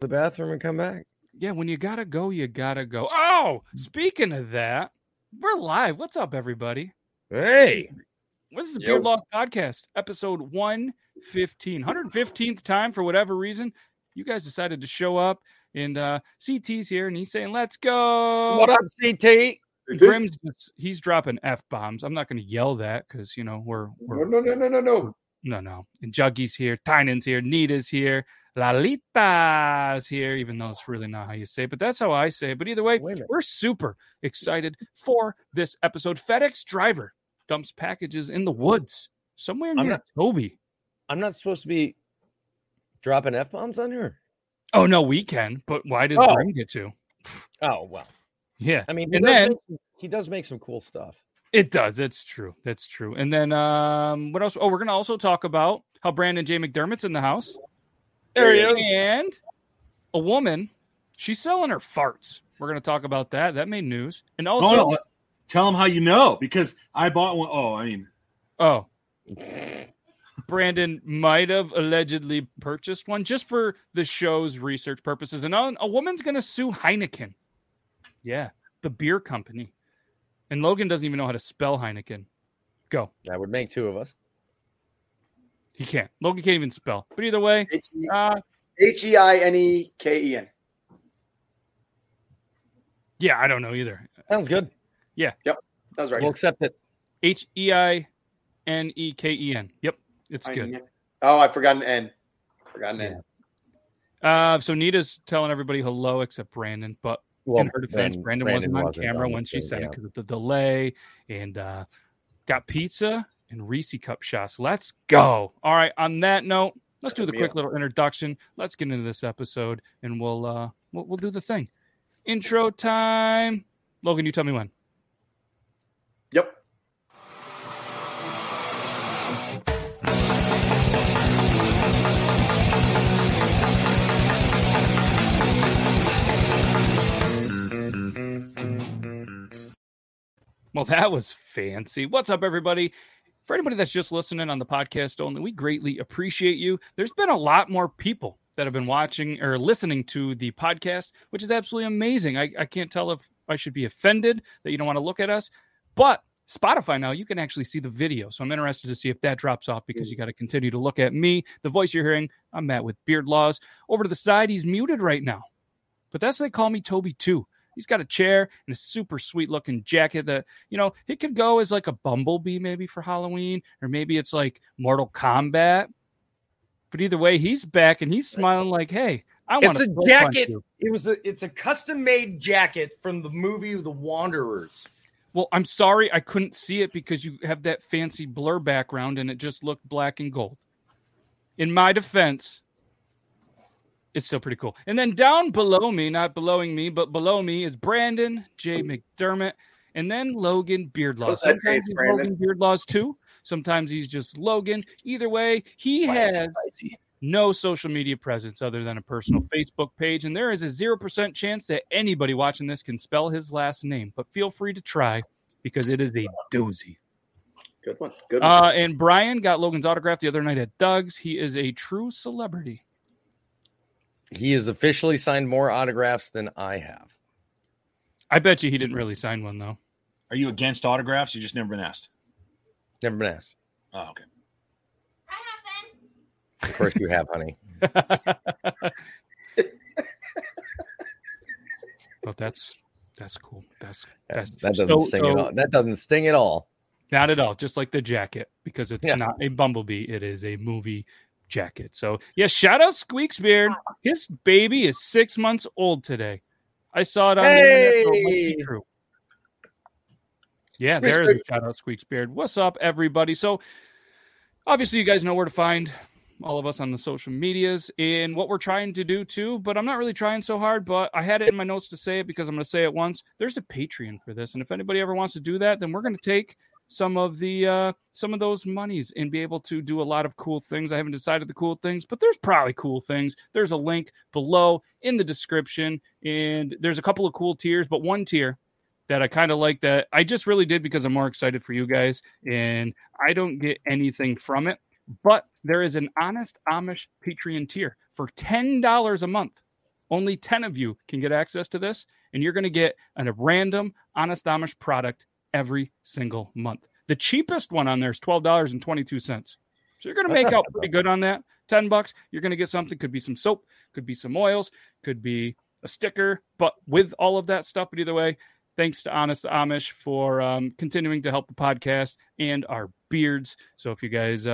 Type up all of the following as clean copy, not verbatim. the bathroom and come back. Yeah, when you gotta go, you gotta go. Oh, speaking of that, we're live. What's up, everybody? Hey. This is the Beard Loss podcast, episode 115. 115th time, for whatever reason, you guys decided to show up, and CT's here, and he's saying, let's go. What up, CT? Grim's, he's dropping F-bombs. I'm not going to yell that because, you know, we're No. And Juggy's here. Tynan's here. Nita's here. Lalita's here, even though it's really not how you say it, but that's how I say it. But either way, we're super excited for this episode. FedEx driver dumps packages in the woods somewhere near Toby. I'm not supposed to be dropping F-bombs on here? Oh, no, we can. But why did Grim get to? Oh, well. Yeah. I mean, he does make some cool stuff. It does. It's true. That's true. And then what else? Oh, we're going to also talk about how Brandon J. McDermott's in the house. There he is. And a woman, she's selling her farts. We're going to talk about that. That made news. And also, tell them how you know, because I bought one. Brandon might have allegedly purchased one just for the show's research purposes. And a woman's going to sue Heineken. Yeah, the beer company. And Logan doesn't even know how to spell Heineken. Go. That would make two of us. He can't. Logan can't even spell. But either way. H-E-I-N-E-K-E-N. Yeah, I don't know either. Sounds good. Yeah. Yep. That was right. We'll accept it. H-E-I-N-E-K-E-N. Yep. It's good. Oh, I forgot an N. So Nita's telling everybody hello except Brandon, but in her defense, Brandon wasn't on camera when she said it because of the delay, and got pizza and Reese cup shots. Let's go. All right. On that note, let's do the quick little introduction. Let's get into this episode, and we'll do the thing. Intro time. Logan, you tell me when. Yep. Well, that was fancy. What's up, everybody? For anybody that's just listening on the podcast only, we greatly appreciate you. There's been a lot more people that have been watching or listening to the podcast, which is absolutely amazing. I can't tell if I should be offended that you don't want to look at us, but Spotify now, you can actually see the video. So I'm interested to see if that drops off because you got to continue to look at me. The voice you're hearing, I'm Matt with Beard Laws. Over to the side, he's muted right now. But that's they call me Toby, too. He's got a chair and a super sweet looking jacket that, you know, it could go as like a bumblebee maybe for Halloween, or maybe it's like Mortal Kombat. But either way, he's back and he's smiling like, hey, I want to. It's a jacket. It's a custom made jacket from the movie The Wanderers. Well, I'm sorry. I couldn't see it because you have that fancy blur background and it just looked black and gold. In my defense, it's still pretty cool. And then down below me, not belowing me, but below me is Brandon J. McDermott, and then Logan Beardlaws. Sometimes he's Logan Beardlaws too. Sometimes he's just Logan. Either way, he has no social media presence other than a personal Facebook page, and there is a 0% chance that anybody watching this can spell his last name. But feel free to try because it is a doozy. Good one. Good one. And Brian got Logan's autograph the other night at Doug's. He is a true celebrity. He has officially signed more autographs than I have. I bet you he didn't really sign one, though. Are you against autographs? You just never been asked. Never been asked. Oh, okay. I have been. Of course you have, honey. Well, that's cool. That doesn't sting at all. That doesn't sting at all. Not at all. Just like the jacket, because it's not a bumblebee. It is a movie jacket. So yeah, shout out Squeaks Beard. His baby is 6 months old today. I saw it on the internet. So yeah, Squeaks Beard. A shout out Squeaks Beard. What's up, everybody? So obviously you guys know where to find all of us on the social medias and what we're trying to do too, but I'm not really trying so hard, but I had it in my notes to say it because I'm going to say it once. There's a Patreon for this. And if anybody ever wants to do that, then we're going to take some of those monies and be able to do a lot of cool things. I haven't decided the cool things, but there's probably cool things. There's a link below in the description, and there's a couple of cool tiers, but one tier that I kind of like that I just really did because I'm more excited for you guys, and I don't get anything from it, but there is an Honest Amish Patreon tier for $10 a month. Only 10 of you can get access to this, and you're going to get a random Honest Amish product every single month. The cheapest one on there is $12.22. So you're going to make out pretty good on that. $10, you're going to get something. Could be some soap, could be some oils, could be a sticker, but with all of that stuff. But either way, thanks to Honest Amish for continuing to help the podcast and our beards. So if you guys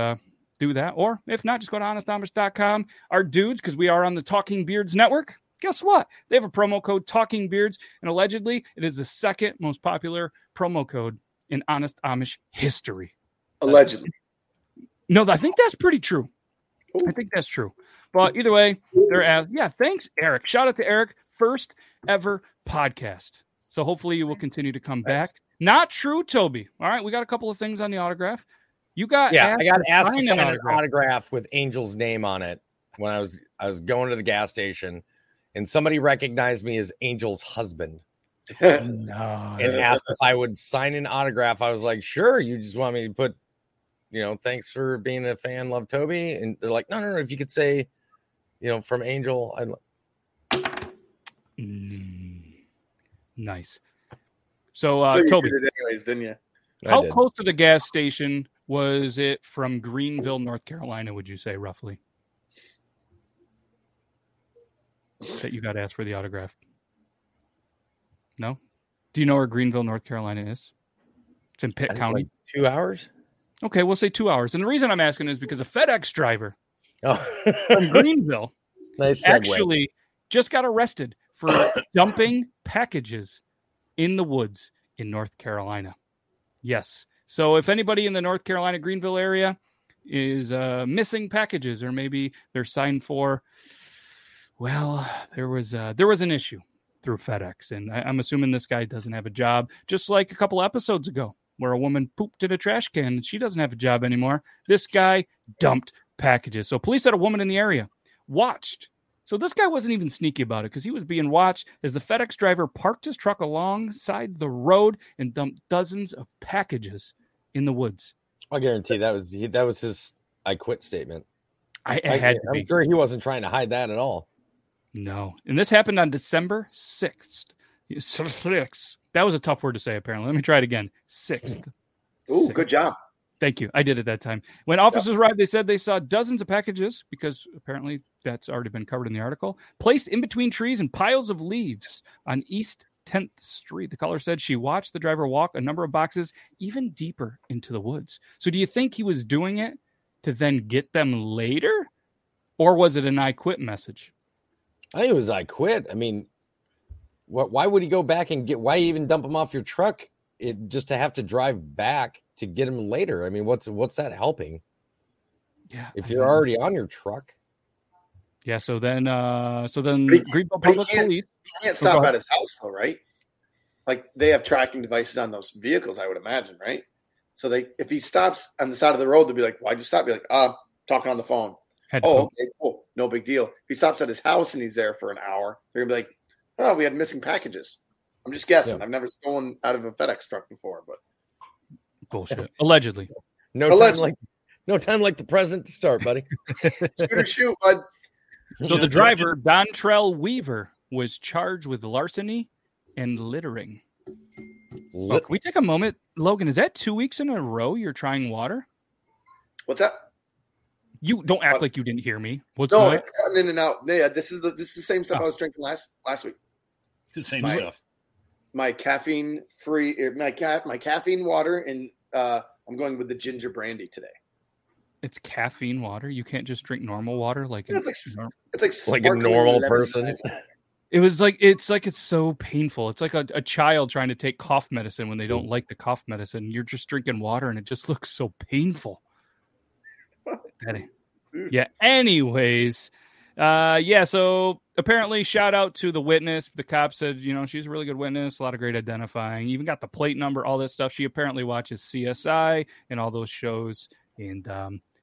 do that, or if not, just go to honestamish.com. Our dudes, because we are on the Talking Beards Network, guess what? They have a promo code, Talking Beards, and allegedly it is the second most popular promo code in Honest Amish history. Allegedly. No, I think that's pretty true. Ooh. I think that's true. But either way, they're yeah, thanks, Eric. Shout out to Eric. First ever podcast. So hopefully you will continue to come back. Not true, Toby. All right, we got a couple of things on the autograph. You got I got asked to sign an autograph with Angel's name on it when I was going to the gas station, and somebody recognized me as Angel's husband. And asked if I would sign an autograph. I was like, sure. You just want me to put, you know, thanks for being a fan, love Toby. And they're like, no. If you could say, you know, from Angel, I'd like. Nice. So you Toby, did it anyways, didn't you? How close to the gas station was it from Greenville, North Carolina, would you say, roughly? That you got asked for the autograph? No? Do you know where Greenville, North Carolina is? It's in Pitt County. Like 2 hours? Okay, we'll say 2 hours. And the reason I'm asking is because a FedEx driver from Greenville actually just got arrested for dumping packages in the woods in North Carolina. Yes. So if anybody in the North Carolina Greenville area is missing packages, or maybe they're signed for, well, there was an issue through FedEx. And I'm assuming this guy doesn't have a job, just like a couple episodes ago where a woman pooped in a trash can and she doesn't have a job anymore. This guy dumped packages. So police said a woman in the area watched. So this guy wasn't even sneaky about it, because he was being watched as the FedEx driver parked his truck alongside the road and dumped dozens of packages in the woods. I guarantee that was his "I quit" statement. I'm sure he wasn't trying to hide that at all. No. And this happened on December 6th. 6th. That was a tough word to say, apparently. Let me try it again. 6th. Ooh, 6th. Good job. Thank you. I did it that time. When officers arrived, they said they saw dozens of packages, because apparently that's already been covered in the article, placed in between trees and piles of leaves on East 10th Street. The caller said she watched the driver walk a number of boxes even deeper into the woods. So do you think he was doing it to then get them later? Or was it an I quit message? I think it was I quit. I mean, why would he go back and why even dump him off your truck? It just to have to drive back to get him later. I mean, what's that helping? Yeah. If you're already on your truck. Yeah. So then Greenville Public Police. He can't stop at his house though, right? Like, they have tracking devices on those vehicles, I would imagine, right? So if he stops on the side of the road, they'll be like, why'd you stop? Be like, talking on the phone. Headphones. Oh, okay, cool. No big deal. If he stops at his house and he's there for an hour, they're gonna be like, oh, we had missing packages. I'm just guessing. Yeah. I've never stolen out of a FedEx truck before, but bullshit. Allegedly. No time like the present to start, buddy. Shoot, bud. So the driver, Dontrell Weaver, was charged with larceny and littering. Look, can we take a moment? Logan, is that 2 weeks in a row you're trying water? What's that? You don't act like you didn't hear me. It's cutting in and out. Yeah, this is the same stuff I was drinking last week. The same stuff. My caffeine free, my caffeine water, and I'm going with the ginger brandy today. It's caffeine water. You can't just drink normal water, it's like a normal person. It's so painful. It's like a child trying to take cough medicine when they don't like the cough medicine. You're just drinking water, and it just looks so painful. Yeah. Anyways. So apparently, shout out to the witness. The cop said, you know, she's a really good witness, a lot of great identifying, even got the plate number, all that stuff. She apparently watches CSI and all those shows. And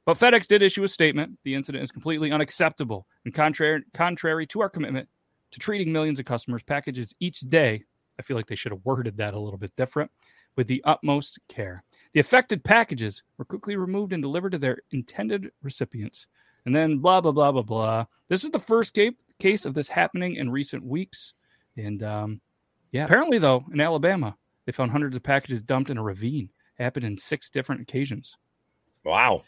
but FedEx did issue a statement. The incident is completely unacceptable and contrary to our commitment to treating millions of customers' packages each day. I feel like they should have worded that a little bit different. With the utmost care. The affected packages were quickly removed and delivered to their intended recipients. And then blah, blah, blah, blah, blah. This is the first case of this happening in recent weeks. And yeah, apparently, though, in Alabama, they found hundreds of packages dumped in a ravine. Happened in 6 different occasions. Wow.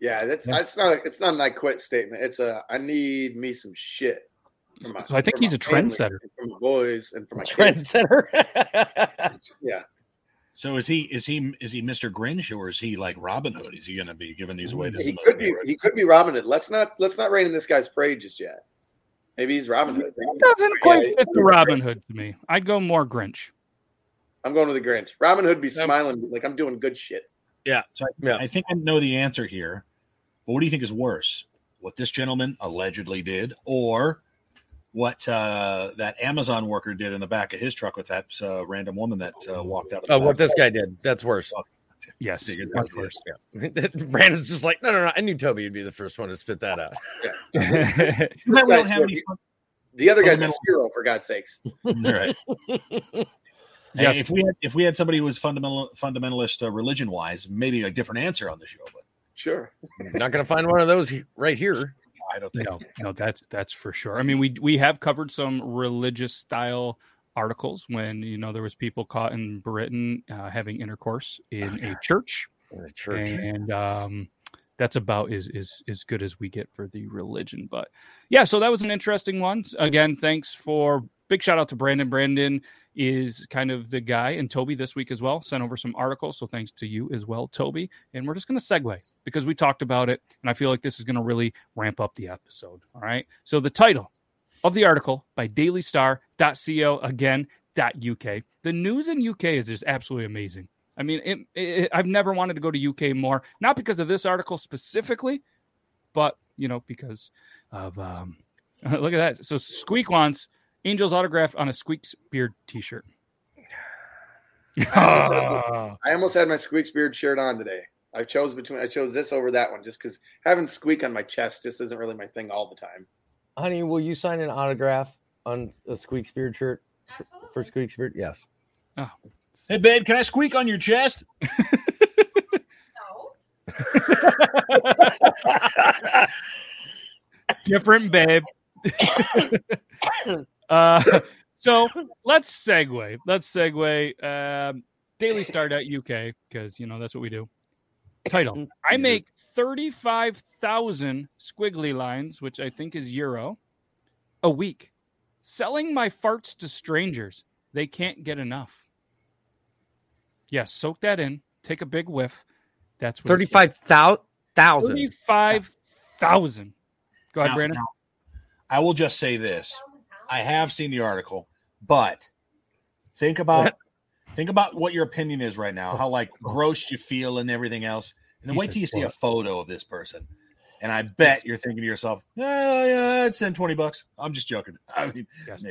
Yeah, it's not an I quit statement. It's a I need me some shit. So I think he's a trendsetter. For my boys and for my trendsetter. Yeah. So is he Mr. Grinch, or is he like Robin Hood? Is he going to be giving these away? He could be. He could be Robin Hood. Let's not rein in this guy's parade just yet. Maybe he's Robin Hood. It doesn't quite fit the Robin Hood to me. I'd go more Grinch. I'm going with the Grinch. Robin Hood be smiling like I'm doing good shit. Yeah. So I think I know the answer here. But what do you think is worse? What this gentleman allegedly did, or what that Amazon worker did in the back of his truck with that random woman that walked out of the what this guy did. That's worse. Yes. That's worse. Yeah. Brandon's just like, no. I knew Toby would be the first one to spit that out. Yeah. This guy's the other guy's a hero, for God's sakes. All right. Yes. If we had somebody who was fundamentalist religion-wise, maybe a different answer on the show. But sure, you're not going to find one of those right here. I don't think. No, that's for sure. I mean, we have covered some religious-style articles when there was people caught in Britain having intercourse in a church. In a church, and that's about as good as we get for the religion. But yeah, so that was an interesting one. Again, thanks for. Big shout out to Brandon. Brandon is kind of the guy, and Toby this week as well sent over some articles. So thanks to you as well, Toby. And we're just going to segue because we talked about it, and I feel like this is going to really ramp up the episode. All right. So the title of the article by dailystar.co.uk. The news in UK is just absolutely amazing. I mean, I've never wanted to go to UK more, not because of this article specifically, but because of look at that. So Squeak wants. Angel's autograph on a Squeaks Beard t-shirt. I almost had my Squeaks Beard shirt on today. I chose this over that one just because having Squeak on my chest just isn't really my thing all the time. Honey, will you sign an autograph on a Squeaks Beard shirt for Squeaks Beard? Yes. Oh. Hey, babe, can I squeak on your chest? No. Different, babe. So let's segue dailystar.uk because that's what we do. Title: I make 35,000 squiggly lines, which I think is euro, a week, selling my farts to strangers. They can't get enough. Yes, soak that in. Take a big whiff. That's 35,000. Go ahead, Brandon. Now. I will just say this. I have seen the article, but think about what your opinion is right now, how like gross you feel and everything else. And then wait till you see a photo of this person. And I bet you're thinking to yourself, oh, yeah, I'd send $20. I'm just joking. I mean,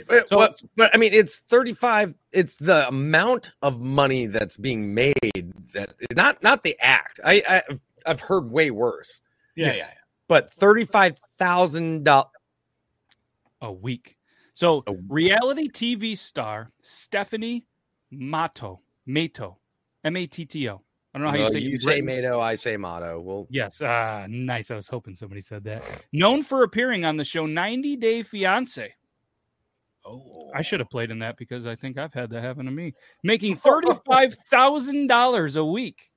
but I mean, it's 35. It's the amount of money that's being made that not the act. I've heard way worse. Yeah. But $35,000. A week. So reality TV star Stephanie Mato, Matto. I don't know how you say it. You say Mato, I say Mato. Well, yes. Nice. I was hoping somebody said that. Known for appearing on the show 90 Day Fiance. Oh, I should have played in that because I think I've had that happen to me. Making $35,000 a week.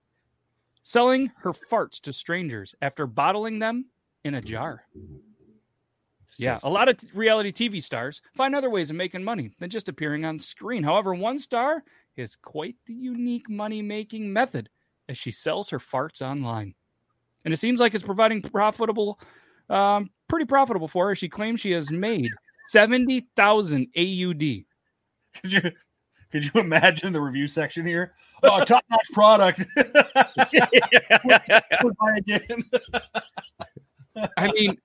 Selling her farts to strangers after bottling them in a jar. Yeah, a lot of reality TV stars find other ways of making money than just appearing on screen. However, one star has quite the unique money-making method as she sells her farts online. And it seems like it's providing pretty profitable for her. She claims she has made 70,000 AUD. Could you imagine the review section here? Oh, top-notch product. We'll buy again. I mean...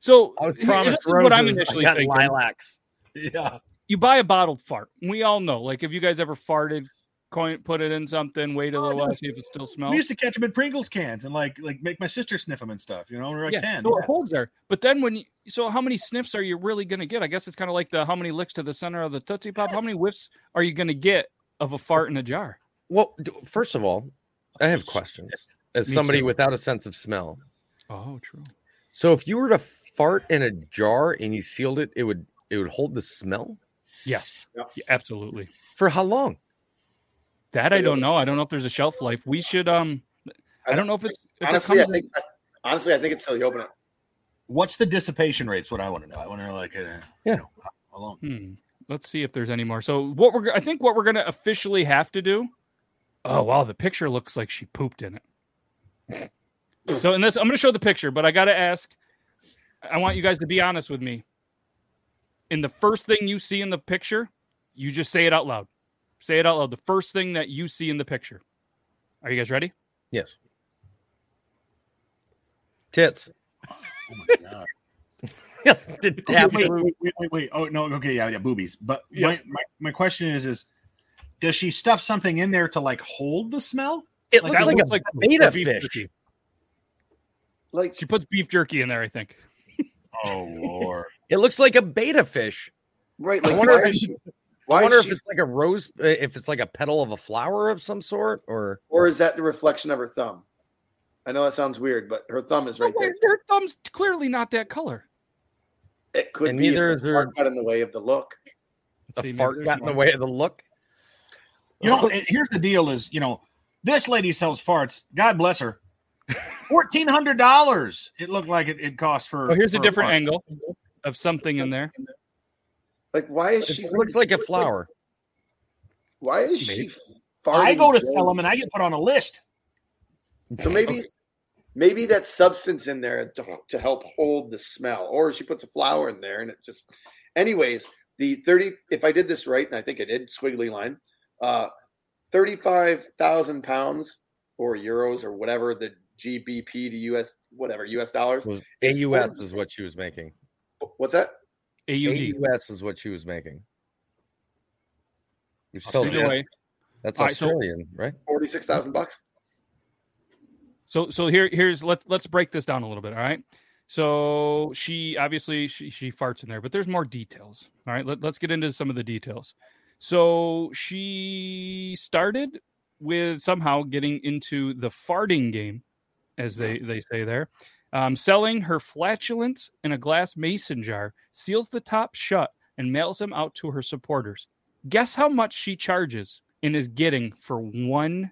So I was promised roses. What I'm initially thinking. Lilacs. Yeah. You buy a bottled fart. We all know. Like, if you guys ever farted, put it in something, wait a little while, see if it still smells. We used to catch them in Pringles cans and like make my sister sniff them and stuff. So it holds there. But then so how many sniffs are you really going to get? I guess it's kind of like how many licks to the center of the Tootsie Pop. How many whiffs are you going to get of a fart in a jar? Well, first of all, I have questions. As somebody without a sense of smell. Oh, true. So if you were to fart in a jar and you sealed it, it would hold the smell? Yes, yeah, absolutely. For how long? That I don't know. I don't know if there's a shelf life. We should. I don't know if it's. Honestly, I think it's till you open it. What's the dissipation rate? Is what I want to know. I want to know, like, how long? Let's see if there's any more. So I think what we're gonna officially have to do. Oh wow, the picture looks like she pooped in it. So in this, I'm gonna show the picture, but I gotta ask. I want you guys to be honest with me. In the first thing you see in the picture, you just say it out loud. Say it out loud. The first thing that you see in the picture. Are you guys ready? Yes. Tits. Oh my god. Wait. Oh no. Okay. Yeah. Boobies. But my question is does she stuff something in there to like hold the smell? It looks like a beta fish. Like she puts beef jerky in there, I think. Oh Lord! It looks like a beta fish. Right. Like, I wonder if it's like a rose, if it's like a petal of a flower of some sort, or is that the reflection of her thumb? I know that sounds weird, but her thumb is right there. Her thumb's clearly not that color. It could be a fart got in the way of the look. A fart got in the way of the look. You know, here's the deal: is this lady sells farts. God bless her. $1,400. It looked like it cost for. Oh, here's a different angle of something in there. Like, why is she? It looks like a flower. Why is she farting? I go to sell them, and I get put on a list. So maybe that substance in there to help hold the smell, or she puts a flower in there and it just. Anyways, the 30. If I did this right, and I think I did, squiggly line, 35,000 pounds or euros or whatever the GBP to US whatever US dollars. AUS is what she was making. What's that? AUS is what she was making. That's Australian, right? $46,000. So here's let's break this down a little bit, all right? So she obviously farts in there, but there's more details. All right, let's get into some of the details. So she started with somehow getting into the farting game, as they say there, selling her flatulence in a glass mason jar, seals the top shut, and mails them out to her supporters. Guess how much she charges and is getting for one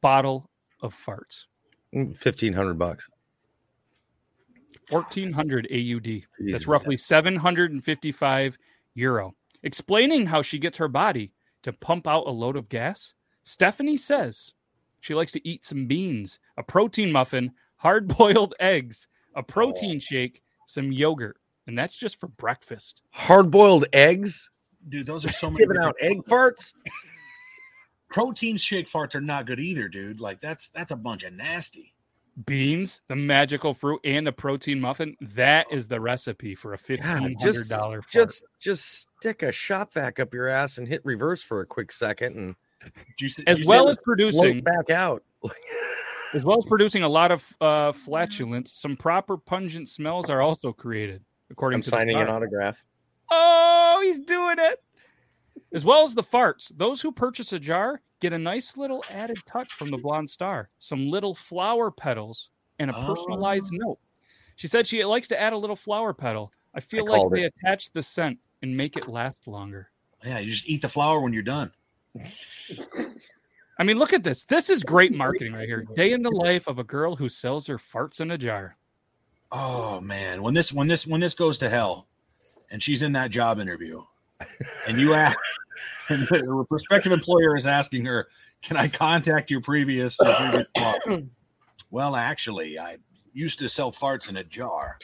bottle of farts? $1,500. 1,400 AUD. Jesus. That's roughly 755 euro. Explaining how she gets her body to pump out a load of gas, Stephanie says she likes to eat some beans, a protein muffin, hard-boiled eggs, a protein shake, some yogurt, and that's just for breakfast. Hard-boiled eggs? Dude, those are so many. Giving out egg farts? Protein shake farts are not good either, dude. Like, that's a bunch of nasty. Beans, the magical fruit, and the protein muffin. That is the recipe for a $1,500 fart. Just stick a shop vac up your ass and hit reverse for a quick second. And as well as producing a lot of flatulence, some proper pungent smells are also created, according to signing an autograph. Oh, he's doing it. As well as the farts, those who purchase a jar get a nice little added touch from the blonde star, some little flower petals, and a personalized note. She said she likes to add a little flower petal. I feel like they attach the scent and make it last longer. Yeah, you just eat the flower when you're done. I mean, look at this. This is great marketing right here. Day in the life of a girl who sells her farts in a jar. Oh man, when this goes to hell, and she's in that job interview, and you ask, and her prospective employer is asking her, "Can I contact your previous?" Well, actually, I used to sell farts in a jar.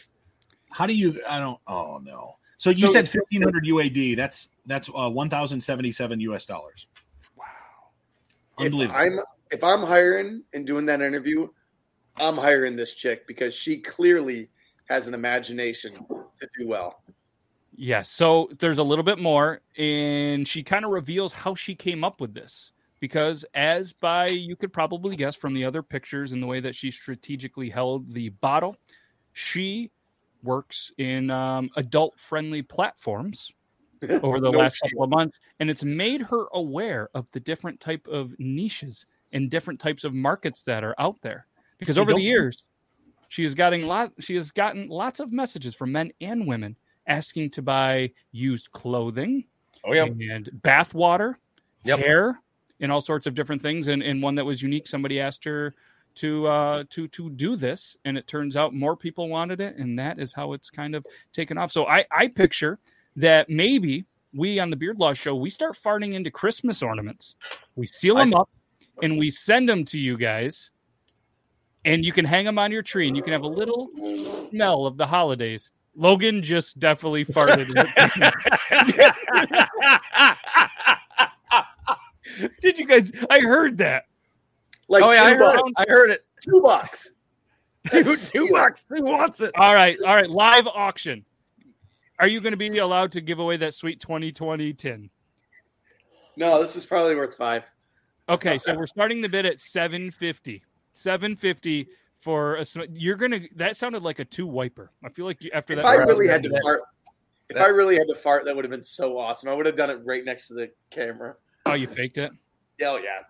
How do you? I don't. Oh no. So you said 1,500 UAD. That's 1,077 US dollars. Unbelievable. If I'm hiring and doing that interview, I'm hiring this chick because she clearly has an imagination to do well. Yeah, so there's a little bit more, and she kind of reveals how she came up with this because you could probably guess from the other pictures and the way that she strategically held the bottle, she works in adult-friendly platforms over the last couple of months, and it's made her aware of the different type of niches and different types of markets that are out there. Because over the years, She has gotten lots of messages from men and women asking to buy used clothing, and bath water, hair, and all sorts of different things. And one that was unique, somebody asked her to do this, and it turns out more people wanted it, and that is how it's kind of taken off. So I picture that maybe we on the Beard Law Show, we start farting into Christmas ornaments. We seal them up and we send them to you guys, and you can hang them on your tree and you can have a little smell of the holidays. Logan just definitely farted. Did you guys? I heard that. Like, oh yeah, I heard it. $2. Dude, $2. Who wants it? All right. Live auction. Are you going to be allowed to give away that sweet 2020 tin? No, this is probably worth $5. Okay, so we're starting the bid at $7.50. $7.50 for a. You're gonna. That sounded like a two wiper. I feel like after that. If I really had to fart, that would have been so awesome. I would have done it right next to the camera. Oh, you faked it. Oh, yeah.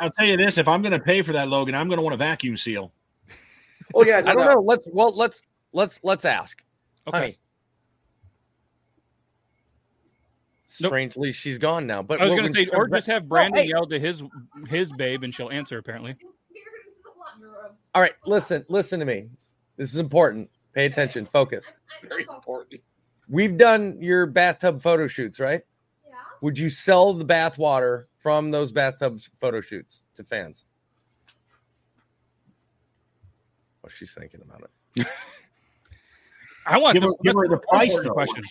I'll tell you this. If I'm going to pay for that, Logan, I'm going to want a vacuum seal. Oh, yeah. No, I don't know. Let's ask. Okay. Honey. Strangely, she's gone now. But I was going to say, or just have Brandon yell to his babe, and she'll answer, apparently. All right. Listen to me. This is important. Pay attention. Focus. Very important. We've done your bathtub photo shoots, right? Yeah. Would you sell the bath water from those bathtubs photo shoots to fans? Oh, she's thinking about it. I want to give her the price question.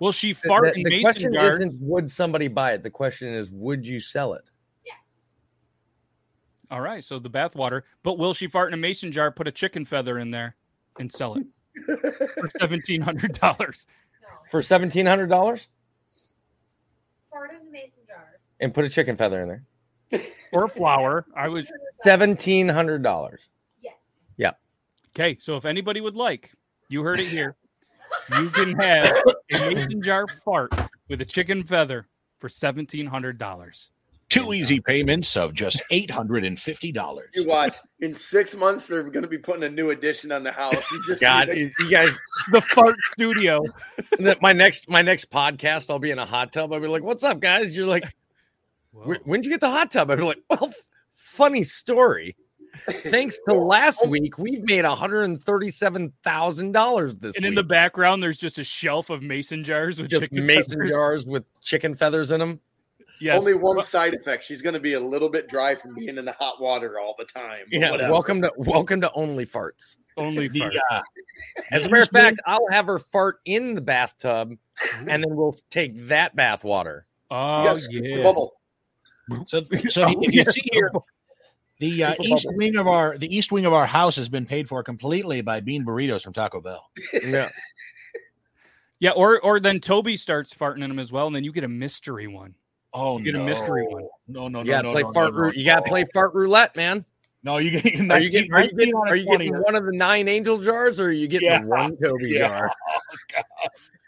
Will she fart in Mason Guard? The question isn't would somebody buy it. The question is, would you sell it? Yes. All right, so the bathwater. But will she fart in a mason jar, put a chicken feather in there, and sell it? For $1,700. For $1,700? Fart in a mason jar. And put a chicken feather in there. Or flour. I was $1,700. Yes. Yeah. Okay. So if anybody would like, you heard it here. You can have a mason jar fart with a chicken feather for $1,700. Two easy payments of just $850. You watch. In 6 months, they're going to be putting a new addition on the house. You guys, the fart studio. My next podcast, I'll be in a hot tub. I'll be like, "What's up, guys?" You're like, "Whoa. When did you get the hot tub?" I'd be like, "Well, funny story. Thanks to last week, we've made $137,000 this week." And in the background, there's just a shelf of mason jars with chicken feathers in them. Yes. Only one side effect: she's going to be a little bit dry from being in the hot water all the time. Yeah. Welcome to only farts. Only farts. As a matter of fact, I'll have her fart in the bathtub, and then we'll take that bath water. Oh, yeah. The bubble. So if you see here, the east wing of our house has been paid for completely by bean burritos from Taco Bell. Yeah. Yeah, or then Toby starts farting in them as well, and then you get a mystery one. Oh, you get a mystery one. You got to play fart roulette, man. No, you get. Are you getting one of the 9 angel jars, or are you getting the one Toby jar? Oh, God.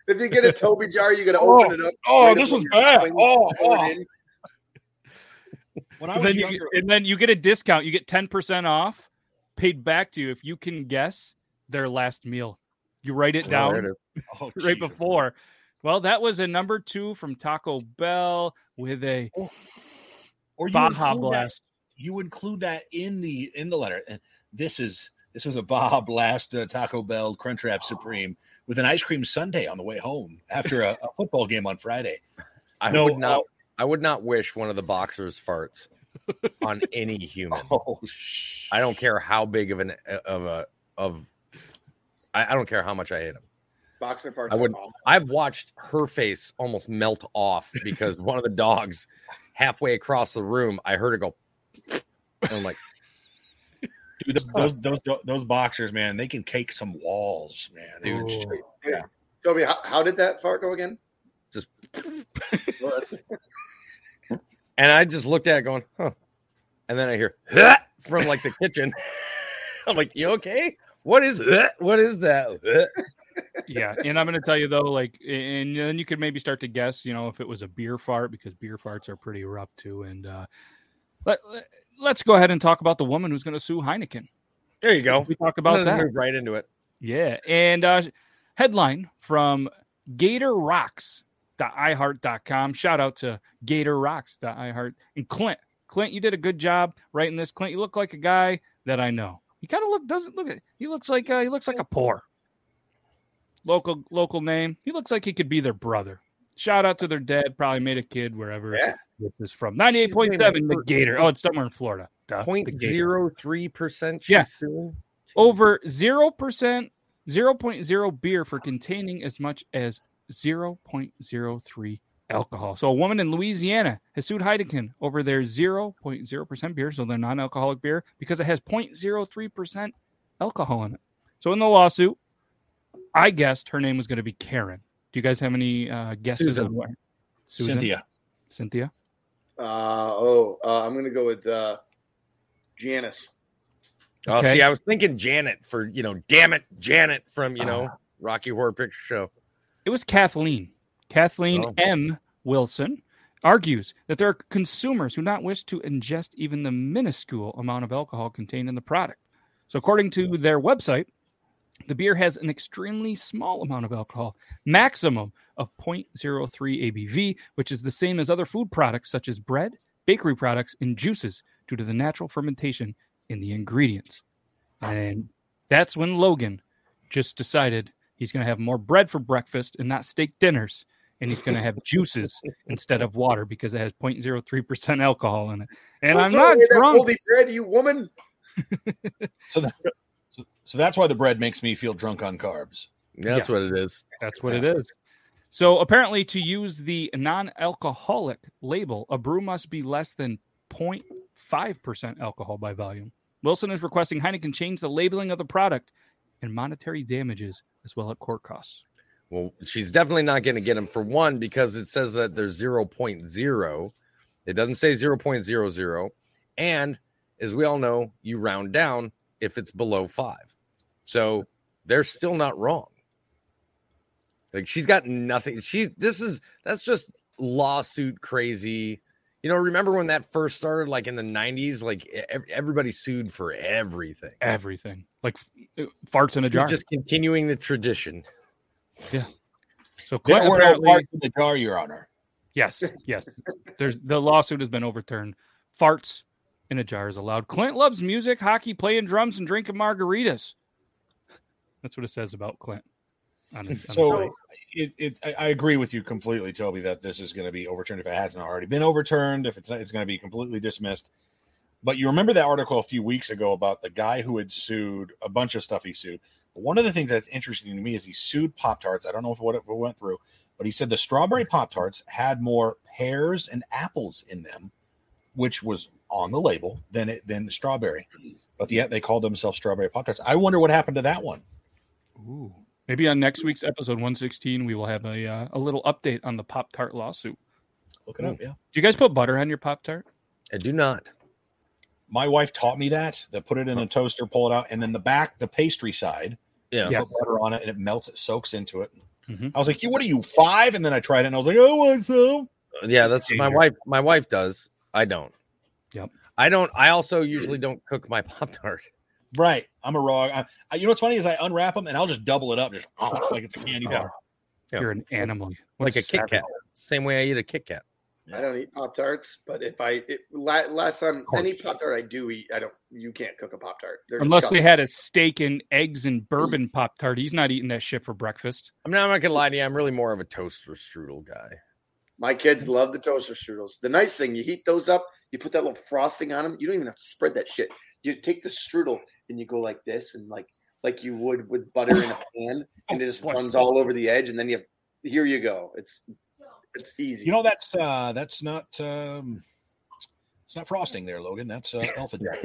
If you get a Toby jar, you got to open it up. Oh, this one's bad. Then you get a discount. You get 10% off paid back to you if you can guess their last meal. You write it down right before. Well, that was a number 2 from Taco Bell with a Baja Blast. You include that in the letter. This was a Baja Blast Taco Bell Crunchwrap Supreme with an ice cream sundae on the way home after a football game on Friday. I would not wish one of the boxers farts on any human. I don't care how big of I don't care how much I hate him. Boxer farts. I've watched her face almost melt off because one of the dogs halfway across the room, I heard it go, and I'm like, dude, those boxers, man, they can cake some walls, man. Dude, yeah. Toby, how did that fart go again? Just and I just looked at it going, huh. And then I hear from like the kitchen. I'm like, you okay? What is that? Yeah. And I'm going to tell you though, like, and then you could maybe start to guess, you know, if it was a beer fart, because beer farts are pretty rough too. And let's go ahead and talk about the woman who's going to sue Heineken. There you go. We talked about that. Move right into it. Yeah. And headline from GatorRocks.iHeart.com. Shout out to GatorRocks.iHeart. And Clint, you did a good job writing this. Clint, you look like a guy that I know. He kind of looks like a poor local name. He looks like he could be their brother. Shout out to their dad. Probably made a kid wherever this is from. 98.7, the Gator. Oh, it's somewhere in Florida. 0.03%. Yeah. Over 0%, 0.0 beer for containing as much as 0.03 alcohol. So a woman in Louisiana has sued Heineken over their 0.0% beer, so their non-alcoholic beer, because it has 0.03% alcohol in it. So in the lawsuit, I guessed her name was going to be Karen. Do you guys have any guesses? Susan. On what? Susan? Cynthia? I'm going to go with Janice. Okay. Oh, see, I was thinking Janet for, damn it, Janet from, Rocky Horror Picture Show. It was Kathleen. Kathleen M. Wilson argues that there are consumers who not wish to ingest even the minuscule amount of alcohol contained in the product. So according to their website, the beer has an extremely small amount of alcohol, maximum of 0.03 ABV, which is the same as other food products such as bread, bakery products, and juices due to the natural fermentation in the ingredients. And that's when Logan just decided he's going to have more bread for breakfast and not steak dinners, and he's going to have juices instead of water because it has 0.03% alcohol in it. And I'm not drunk. Holy bread, you woman. So that's why the bread makes me feel drunk on carbs. That's what it is. That's what it is. So apparently to use the non-alcoholic label, a brew must be less than 0.5% alcohol by volume. Wilson is requesting Heineken change the labeling of the product and monetary damages as well at court costs. Well, she's definitely not going to get them, for one, because it says that there's 0.0. It doesn't say 0.00. And as we all know, you round down if it's below 5. So they're still not wrong. Like, she's got nothing. That's just lawsuit crazy. Remember when that first started, like in the 90s, like everybody sued for everything. Everything. Like farts in a jar. Just continuing the tradition. Yeah. So Clint, apparently, farts in the jar, Your Honor. Yes. The lawsuit has been overturned. Farts in a jar is allowed. Clint loves music, hockey, playing drums, and drinking margaritas. That's what it says about Clint. So I agree with you completely, Toby, that this is going to be overturned if it hasn't already been overturned. If it's going to be completely dismissed. But you remember that article a few weeks ago about the guy who had sued a bunch of stuff he sued. But one of the things that's interesting to me is he sued Pop-Tarts. I don't know if what it went through, but he said the strawberry Pop-Tarts had more pears and apples in them, which was on the label, than the strawberry. But yet they called themselves strawberry Pop-Tarts. I wonder what happened to that one. Ooh. Maybe on next week's episode 116, we will have a little update on the Pop-Tart lawsuit. Look it up, yeah. Do you guys put butter on your Pop-Tart? I do not. My wife taught me that. They put it in a toaster, pull it out, and then the back, the pastry side, put butter on it, and it melts, it soaks into it. Mm-hmm. I was like, what are you, 5? And then I tried it, and I was like, I want some. Yeah, that's what my wife does. I don't. Yep. I also usually don't cook my Pop-Tart. Right. I'm a raw. You know what's funny is I unwrap them and I'll just double it up, just like it's a candy bar. Yeah. You're an animal. Like a Kit Kat. Same way I eat a Kit Kat. I don't eat Pop-Tarts, but if last time any Pop-Tart I do eat, you can't cook a Pop-Tart. Unless disgusting. They had a steak and eggs and bourbon Pop-Tart. He's not eating that shit for breakfast. I'm not going to lie to you. I'm really more of a toaster strudel guy. My kids love the toaster strudels. The nice thing, you heat those up, you put that little frosting on them. You don't even have to spread that shit. You take the strudel and you go like this, and like you would with butter in a pan, and it just runs all over the edge. And then here you go. It's easy. That's not it's not frosting there, Logan. That's Alpha Jack.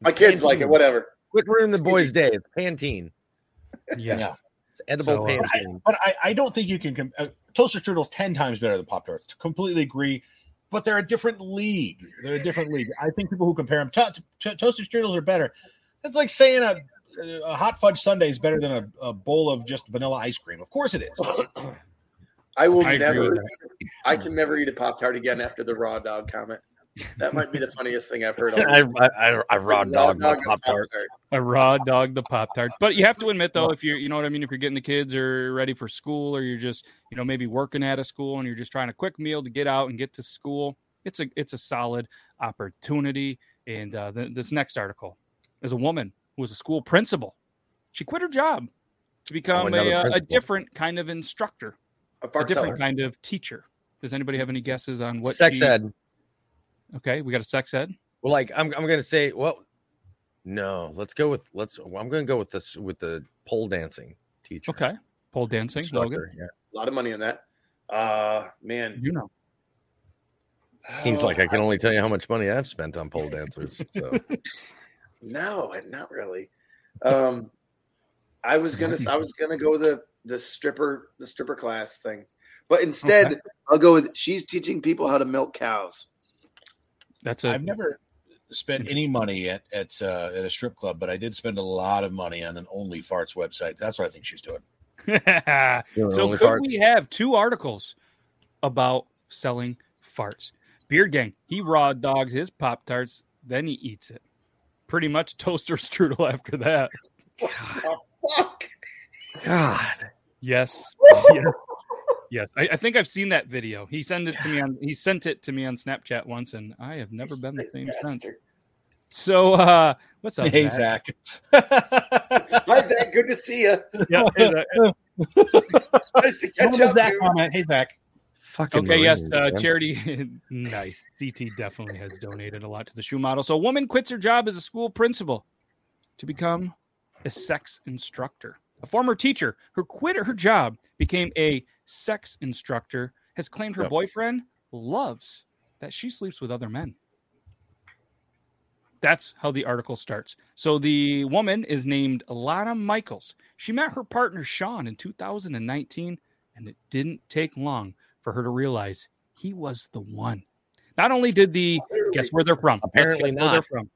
My kids like it. Whatever. Quit ruining the boys' day. It's Pantene. Yeah. It's edible Pantene. But I don't think you can toaster strudels 10 times better than Pop-Tarts. Completely agree. But they're a different league. I think people who compare them toasted strudels are better. That's like saying a hot fudge sundae is better than a bowl of just vanilla ice cream. Of course it is. I can never eat a Pop-Tart again after the raw dog comment. That might be the funniest thing I've heard. I raw dog the Pop-Tarts. I raw dog the Pop-Tarts. But you have to admit, though, if you're, you know what I mean, if you're getting the kids or ready for school, or you're just, you know, maybe working at a school and you're just trying a quick meal to get out and get to school, it's a solid opportunity. And this next article is a woman who was a school principal. She quit her job to become a different kind of instructor, a different kind of teacher. Does anybody have any guesses on what? Sex ed. Okay, we got a sex ed. Well, like I'm gonna say, well, no, I'm gonna go with this with the pole dancing teacher. Okay, pole dancing. Logan, yeah, a lot of money in that. Man, you know, he's like, I can only tell you how much money I've spent on pole dancers. So, no, not really. I was gonna go the stripper class thing, but instead, okay, I'll go with she's teaching people how to milk cows. I've never spent any money at a strip club, but I did spend a lot of money on an OnlyFarts website. That's what I think she's doing. So we have two articles about selling farts. Beard Gang, he raw dogs his Pop-Tarts, then he eats it. Pretty much toaster strudel after that. God. Fuck? God. Yes. Yes. Yes, I think I've seen that video. He sent it to me on Snapchat once, and I have never been the same since. So, what's up? Hey, Zach. Hi, Zach. Good to see you. Yeah, hey, nice to catch up, Zach. Hey, Zach. Fucking okay. Yes, charity. Nice. CT definitely has donated a lot to the shoe model. So, a woman quits her job as a school principal to become a sex instructor. A former teacher who quit her job became a sex instructor has claimed her boyfriend loves that she sleeps with other men. That's how the article starts. So the woman is named Lana Michaels. She met her partner Sean in 2019, and it didn't take long for her to realize he was the one. Not only did the guess where they're from. Apparently not. They're from.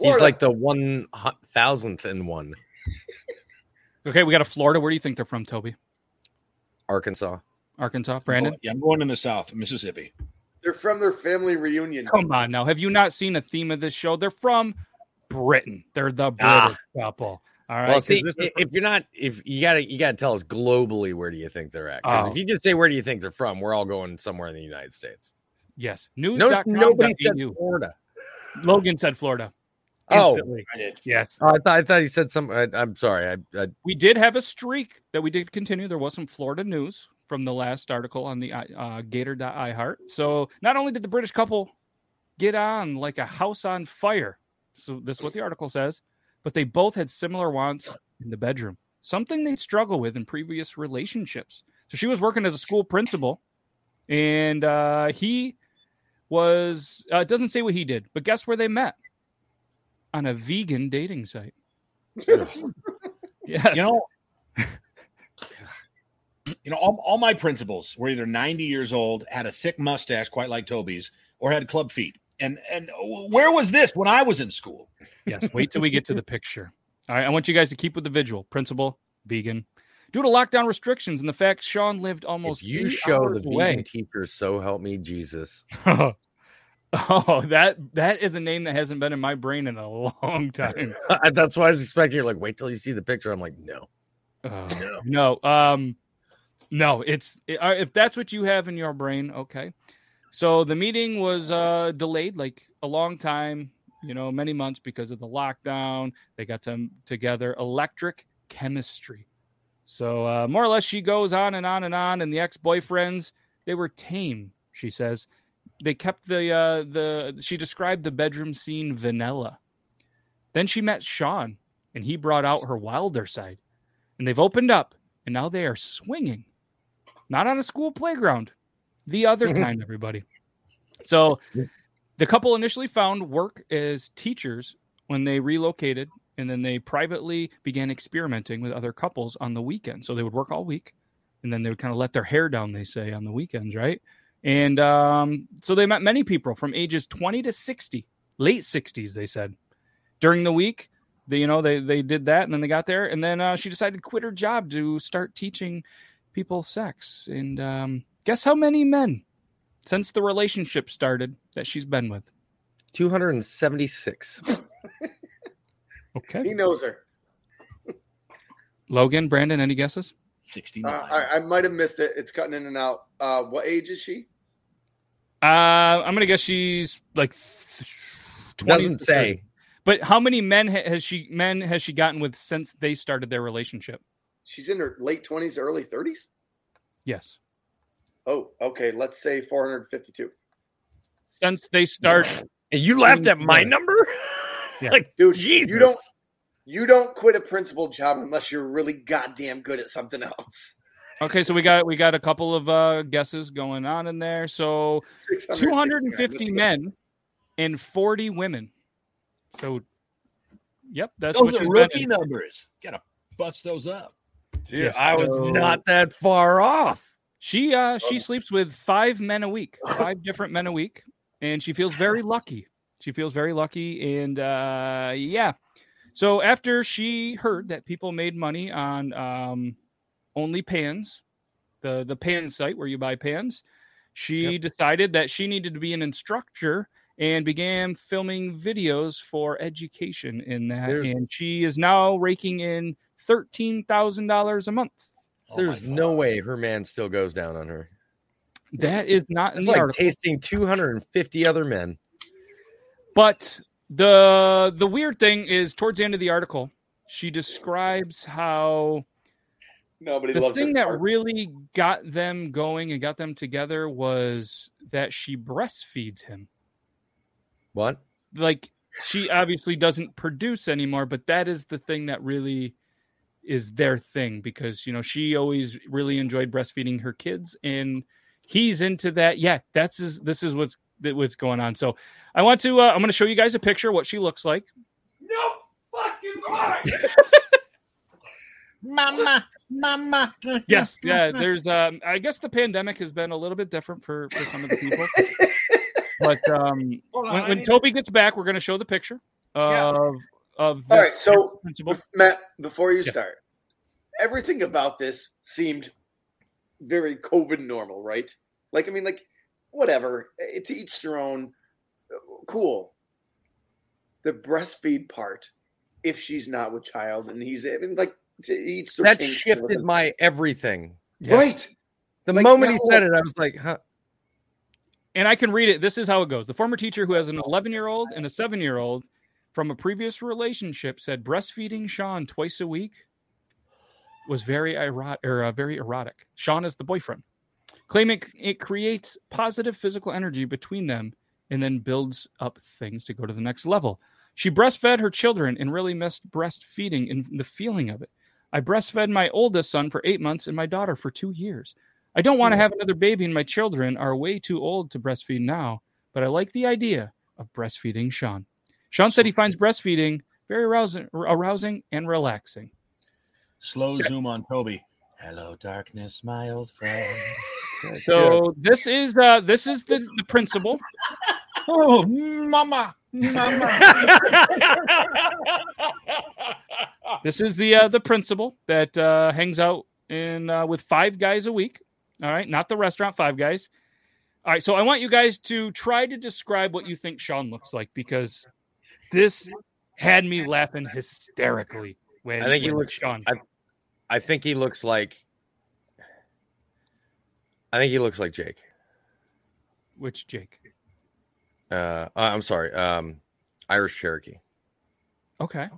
He's like the 1,000th in one. Okay, we got a Florida. Where do you think they're from, Toby? Arkansas. Brandon? Yeah, I'm going in the South, Mississippi. They're from their family reunion. Come on now. Have you not seen a theme of this show? They're from Britain. They're the British couple. All right. Well, see, you gotta tell us globally where do you think they're at? Because if you just say where do you think they're from, we're all going somewhere in the United States. Yes. News.com. Nobody said Florida. Logan said Florida. Instantly. Oh, I did. Yes. I thought he said something. I'm sorry. We did have a streak that we did continue. There was some Florida news from the last article on the Gator.iHeart. So not only did the British couple get on like a house on fire, so this is what the article says, but they both had similar wants in the bedroom, something they struggle with in previous relationships. So she was working as a school principal, and he was, it doesn't say what he did, but guess where they met? On a vegan dating site. Yes. You know, all my principals were either 90 years old, had a thick mustache, quite like Toby's, or had club feet. And where was this when I was in school? Yes. Wait till we get to the picture. All right. I want you guys to keep with the visual. Principal, vegan. Due to lockdown restrictions and the fact Sean lived almost. If you show the away, vegan teacher, so help me Jesus. Oh, that is a name that hasn't been in my brain in a long time. That's why I was expecting you. Like, wait till you see the picture. I'm like, no, no. If that's what you have in your brain, okay. So the meeting was delayed like a long time, you know, many months because of the lockdown. They got them together. Electric chemistry. So more or less, she goes on and on and on. And the ex-boyfriends, they were tame, she says. They kept she described the bedroom scene vanilla. Then she met Sean, and he brought out her wilder side. And they've opened up, and now they are swinging. Not on a school playground. The other kind, everybody. So the couple initially found work as teachers when they relocated, and then they privately began experimenting with other couples on the weekend. So they would work all week, and then they would kind of let their hair down, they say, on the weekends, right? And so they met many people from ages 20 to 60, late 60s, they said. During the week, they did that, and then they got there. And then she decided to quit her job to start teaching people sex. And guess how many men since the relationship started that she's been with? 276. Okay. He knows her. Logan, Brandon, any guesses? 69. I might have missed it. It's cutting in and out. What age is she? I'm going to guess she's like 20. Doesn't say. But how many men has she gotten with since they started their relationship? She's in her late 20s, early 30s? Yes. Oh, okay. Let's say 452. Since they start. And you laughed at my number? Yeah. Like, dude, Jesus. You don't quit a principal job unless you're really goddamn good at something else. Okay, so we got a couple of guesses going on in there. So 250 men and 40 women. So, yep, that's those what are rookie numbers. Gotta bust those up. Dude, yes, I was not that far off. She sleeps with 5 different men a week, and she feels very lucky. And yeah. So after she heard that people made money on OnlyPans, the pan site where you buy pans, she decided that she needed to be an instructor and began filming videos for education in that. And she is now raking in $13,000 a month. Oh, there's no way her man still goes down on her. That is not in the article. It's like tasting 250 other men. But the weird thing is, towards the end of the article, she describes how nobody the loves thing that parts. Really got them going and got them together was that she breastfeeds him. What? Like, she obviously doesn't produce anymore, but that is the thing that really is their thing, because, you know, she always really enjoyed breastfeeding her kids, and he's into that. Yeah, this is what's going on. So I want to, I'm going to show you guys a picture of what she looks like. No fucking way. Mama. Yes. Yeah. There's, I guess the pandemic has been a little bit different for some of the people, but when Toby gets back, we're going to show the picture of this. All right. So Matt, before you start, everything about this seemed very COVID normal, right? Like, I mean, like, whatever, to each their own. Cool. The breastfeed part, if she's not with child and he's, I mean, like, to each their that shifted my everything. Yeah. Right. The moment he said it, I was like, huh. And I can read it. This is how it goes. The former teacher, who has an 11-year-old and a 7-year-old from a previous relationship, said breastfeeding Sean twice a week was very erotic. Sean is the boyfriend, claiming it creates positive physical energy between them and then builds up things to go to the next level. She breastfed her children and really missed breastfeeding and the feeling of it. I breastfed my oldest son for 8 months and my daughter for 2 years. I don't want to have another baby, and my children are way too old to breastfeed now, but I like the idea of breastfeeding Sean. Sean said he finds breastfeeding very arousing and relaxing. Slow zoom on Toby. Hello, darkness, my old friend. So this is the principal. Oh, mama. This is the principal that hangs out in with 5 guys a week. All right, not the restaurant, 5 guys. All right, so I want you guys to try to describe what you think Sean looks like, because this had me laughing hysterically. When I think he looks Sean. I think he looks like. I think he looks like Jake. Which Jake? I'm sorry. Irish Cherokee. Okay.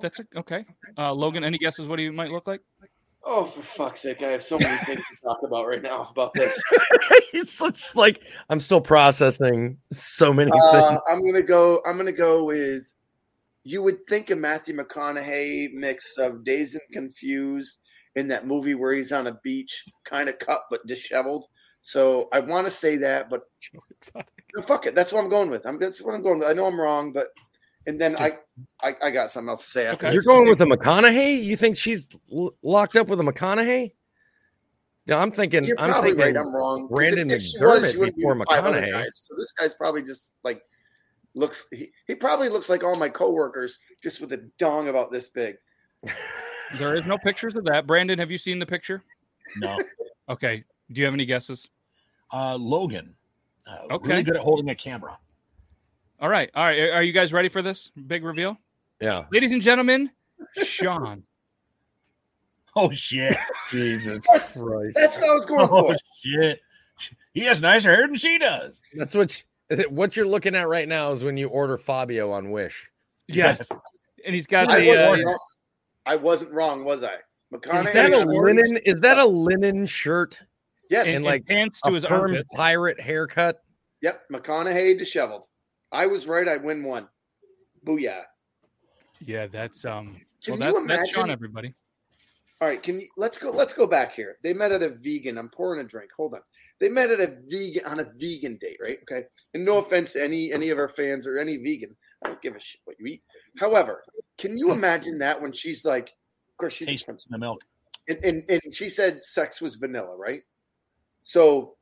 That's it. Okay. Logan, any guesses what he might look like? Oh, for fuck's sake. I have so many things to talk about right now about this. It's such, like, I'm still processing so many things. I'm going to go with, you would think a Matthew McConaughey mix of Dazed and Confused, in that movie where he's on a beach, kind of cut but disheveled. So I want to say that, but no, fuck it. That's what I'm going with. That's what I'm going with. I know I'm wrong, but and then I got something else to say after. Okay. You're going with a McConaughey? You think she's locked up with a McConaughey? No, I'm thinking. You're probably right. I'm wrong. Brandon McDermott before McConaughey. Guys. So this guy's probably just like looks. He probably looks like all my coworkers, just with a dong about this big. There is no pictures of that. Brandon, have you seen the picture? No. Okay. Do you have any guesses? Logan. Okay. Really good at holding a camera. All right. All right. Are you guys ready for this big reveal? Yeah. Ladies and gentlemen, Sean. Oh, shit. Jesus Christ. That's what I was going for. Oh, shit. He has nicer hair than she does. That's what you're looking at right now is when you order Fabio on Wish. Yes. And he's got I wasn't wrong, was I? McConaughey. Is that a linen shirt? Yes. And like pants to his armpit. Pirate haircut. Yep. McConaughey disheveled. I was right. I win one. Booyah. Yeah, that's that's Sean, everybody. All right, let's go back here. They met at a vegan. I'm pouring a drink. Hold on. They met at a vegan date, right? Okay. And no offense to any of our fans or any vegan. I don't give a shit what you eat. However, can you imagine that when she's like, of course she's tasting the milk. And she said sex was vanilla, right? So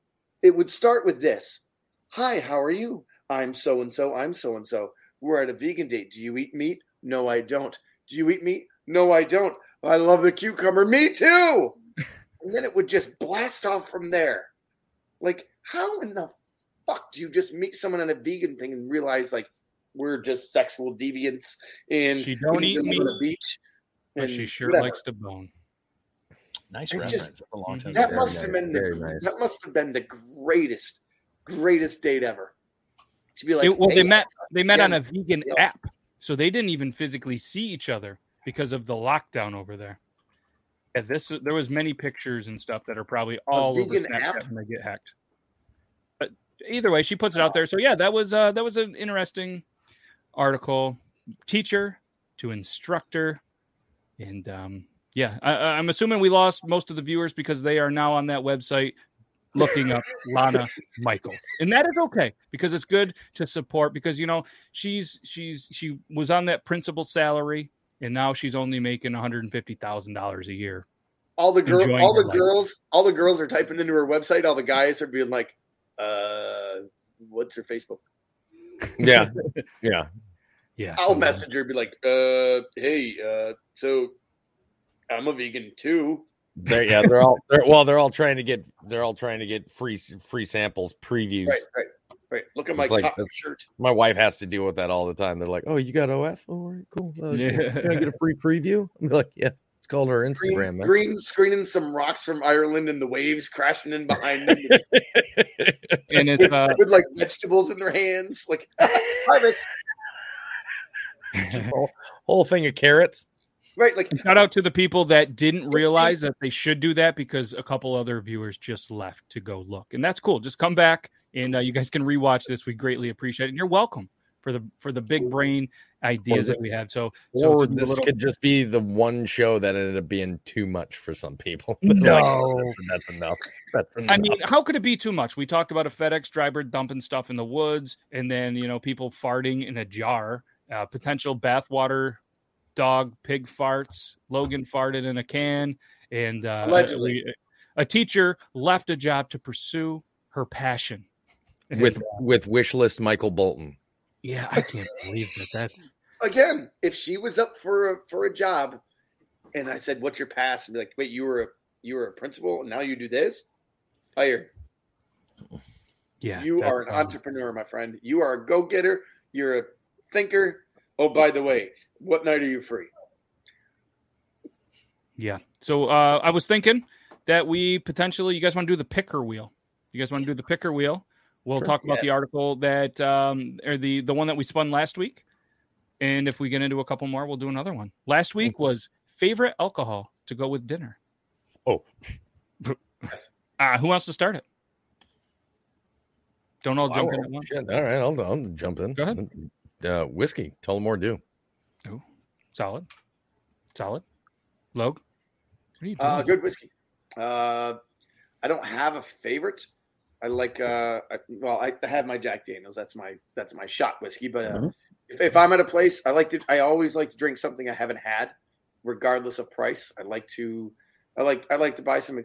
it would start with this. Hi, how are you? I'm so-and-so. I'm so-and-so. We're at a vegan date. Do you eat meat? No, I don't. Do you eat meat? No, I don't. I love the cucumber. Me too. And then it would just blast off from there. Like, how in the fuck do you just meet someone on a vegan thing and realize, like, we're just sexual deviants and she don't eat meat on the beach? But she sure likes to bone. Nice reference. That must have been the greatest date ever. To be like, they met on a vegan app. So they didn't even physically see each other because of the lockdown over there. And there was many pictures and stuff that are probably all over Snapchat when they get hacked. But either way, she puts it out there. So yeah, that was an interesting article. Teacher to instructor, and I'm assuming we lost most of the viewers because they are now on that website looking up Lana Michaels, and that is okay because it's good to support, because you know she was on that principal salary and now she's only making $150,000 a year. All the girls are typing into her website. All the guys are being like, "What's her Facebook?" Yeah, yeah, yeah. I'll message her and be like, "Hey, so I'm a vegan too." They're all trying to get free samples, previews. Right. Look at my cotton shirt. My wife has to deal with that all the time. They're like, "Oh, you got OF? Oh, all right, cool. Can I get a free preview?" I'm like, "Yeah." It's called her Instagram. Green screening some rocks from Ireland and the waves crashing in behind them, and it's with like vegetables in their hands, like harvest. Just whole thing of carrots. Right, like, shout out to the people that didn't realize that they should do that, because a couple other viewers just left to go look, and that's cool. Just come back, and you guys can rewatch this. We greatly appreciate it, and you're welcome for the big brain ideas that we had. So this could just be the one show that ended up being too much for some people. No, that's enough. I mean, how could it be too much? We talked about a FedEx driver dumping stuff in the woods, and then people farting in a jar, potential bathwater. Dog, pig farts. Logan farted in a can, and allegedly, a teacher left a job to pursue her passion. With wish list Michael Bolton. Yeah, I can't believe that. That's... Again, if she was up for a job, and I said, "What's your past?" and be like, "Wait, you were a principal, and now you do this." Hired. Yeah, you are an entrepreneur, my friend. You are a go getter. You're a thinker. Oh, by the way. What night are you free? Yeah. So I was thinking that we potentially, you guys want to do the picker wheel? We'll talk about the article that, or the one that we spun last week. And if we get into a couple more, we'll do another one. Last week was favorite alcohol to go with dinner. Oh. Who wants to start it? Don't all jump in at once. All right. I'll jump in. Go ahead. Whiskey. Tullamore Dew. Oh, solid. Logue, what are you doing? Good whiskey. I don't have a favorite. I like. I have my Jack Daniels. That's my shot whiskey. But if I'm at a place, I always like to drink something I haven't had, regardless of price. I like to buy some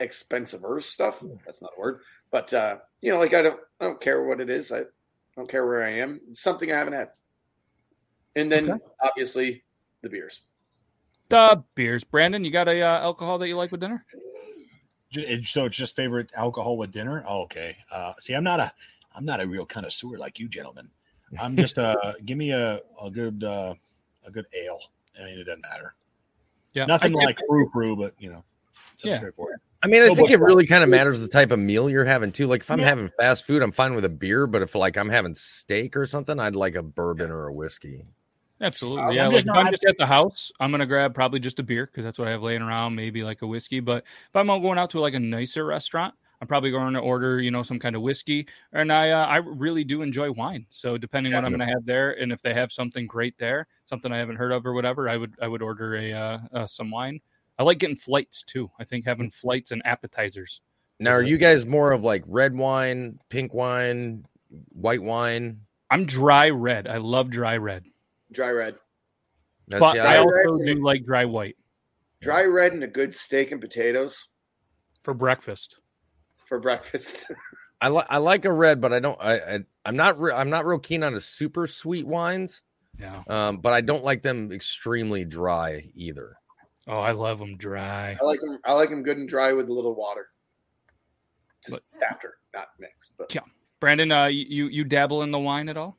expensive stuff. That's not a word, but I don't care what it is. I don't care where I am. It's something I haven't had. And then, obviously, the beers. Brandon, you got a alcohol that you like with dinner? So it's just favorite alcohol with dinner. Oh, okay. See, I'm not a real connoisseur like you gentlemen. I'm just give me a good ale. I mean, it doesn't matter. Yeah, nothing like brew, but you know, yeah. Straightforward. I mean, I think it really kind of matters the type of meal you're having too. Like if I'm having fast food, I'm fine with a beer, but if like I'm having steak or something, I'd like a bourbon or a whiskey. Absolutely. Yeah. Like if I'm just at the house, I'm going to grab probably just a beer because that's what I have laying around, maybe like a whiskey. But if I'm going out to like a nicer restaurant, I'm probably going to order, you know, some kind of whiskey. And I really do enjoy wine. So depending on what I'm going to have there, and if they have something great there, something I haven't heard of or whatever, I would order some wine. I like getting flights too. I think having flights and appetizers. Now, are you guys more of like red wine, pink wine, white wine? I'm dry red. I love dry red. Dry red. But I also do like dry white. Dry red and a good steak and potatoes for breakfast. I like a red, but I don't. I'm not real keen on a super sweet wines. Yeah. But I don't like them extremely dry either. Oh, I love them dry. I like them good and dry with a little water. Just after, not mixed. But yeah, Brandon, you dabble in the wine at all?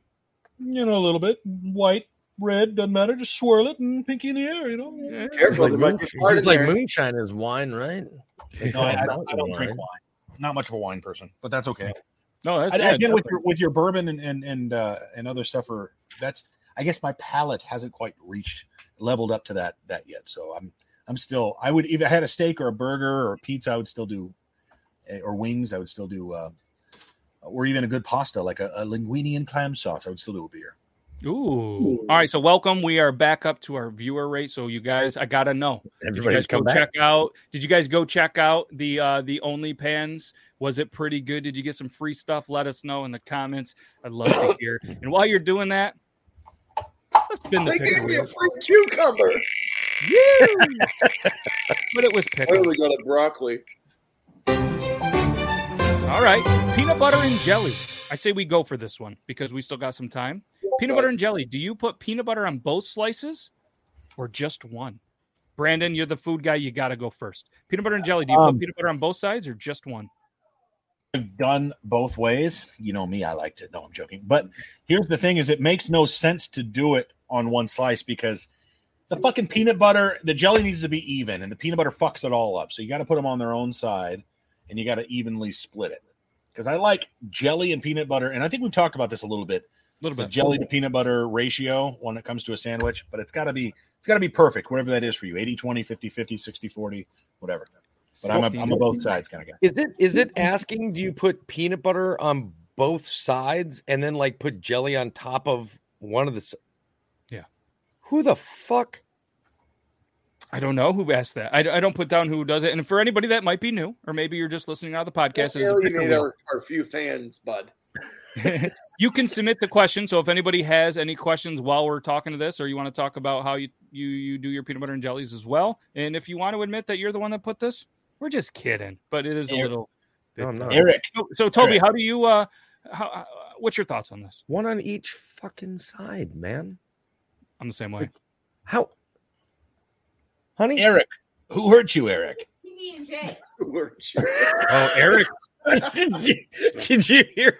You know, a little bit. White, red, doesn't matter. Just swirl it and pinky in the air. You know, yeah. Careful. It's like moonshine is wine, right? No, I don't drink wine. I'm not much of a wine person, but that's okay. No, that's again with your bourbon and other stuff. I guess my palate hasn't quite leveled up to that yet. So I'm still, I would, if I had a steak or a burger or a pizza, I would still do, or wings, I would still do, or even a good pasta, like a linguine and clam sauce. I would still do a beer. Ooh. All right. So welcome. We are back up to our viewer rate. So you guys, I got to know. Did you guys go check out the OnlyPans? Was it pretty good? Did you get some free stuff? Let us know in the comments. I'd love to hear. And while you're doing that, let's spin the pickle. They gave me a free cucumber. Yeah. But it was pickle. I really got a broccoli. All right. Peanut butter and jelly. I say we go for this one because we still got some time. Peanut butter and jelly. Do you put peanut butter on both slices or just one? Brandon, you're the food guy. You got to go first. Peanut butter and jelly. Do you put peanut butter on both sides or just one? I've done both ways. You know me. I like to. No, I'm joking. But here's the thing is it makes no sense to do it on one slice because the fucking peanut butter, the jelly needs to be even, and the peanut butter fucks it all up. So you got to put them on their own side, and you got to evenly split it. Because I like jelly and peanut butter, and I think we've talked about this a little bit. The jelly to peanut butter ratio when it comes to a sandwich, but it's got to be perfect, whatever that is for you, 80-20, 50-50, 60-40, whatever. But I'm a both sides kind of guy. Is it asking, do you put peanut butter on both sides and then like put jelly on top of one of the? Yeah. Who the fuck? I don't know who asked that. I don't put down who does it. And for anybody that might be new, or maybe you're just listening out of the podcast, we'll alienate our few fans, bud. You can submit the question. So if anybody has any questions while we're talking to this, or you want to talk about how you do your peanut butter and jellies as well, and if you want to admit that you're the one that put this, we're just kidding. But it is Eric. A little Eric. So Toby, Eric. How do you? What's your thoughts on this? One on each fucking side, man. I'm the same way. How, honey? Eric, who hurt you, Eric? Me and Jay. Who hurt you? Oh, Eric. Did you hear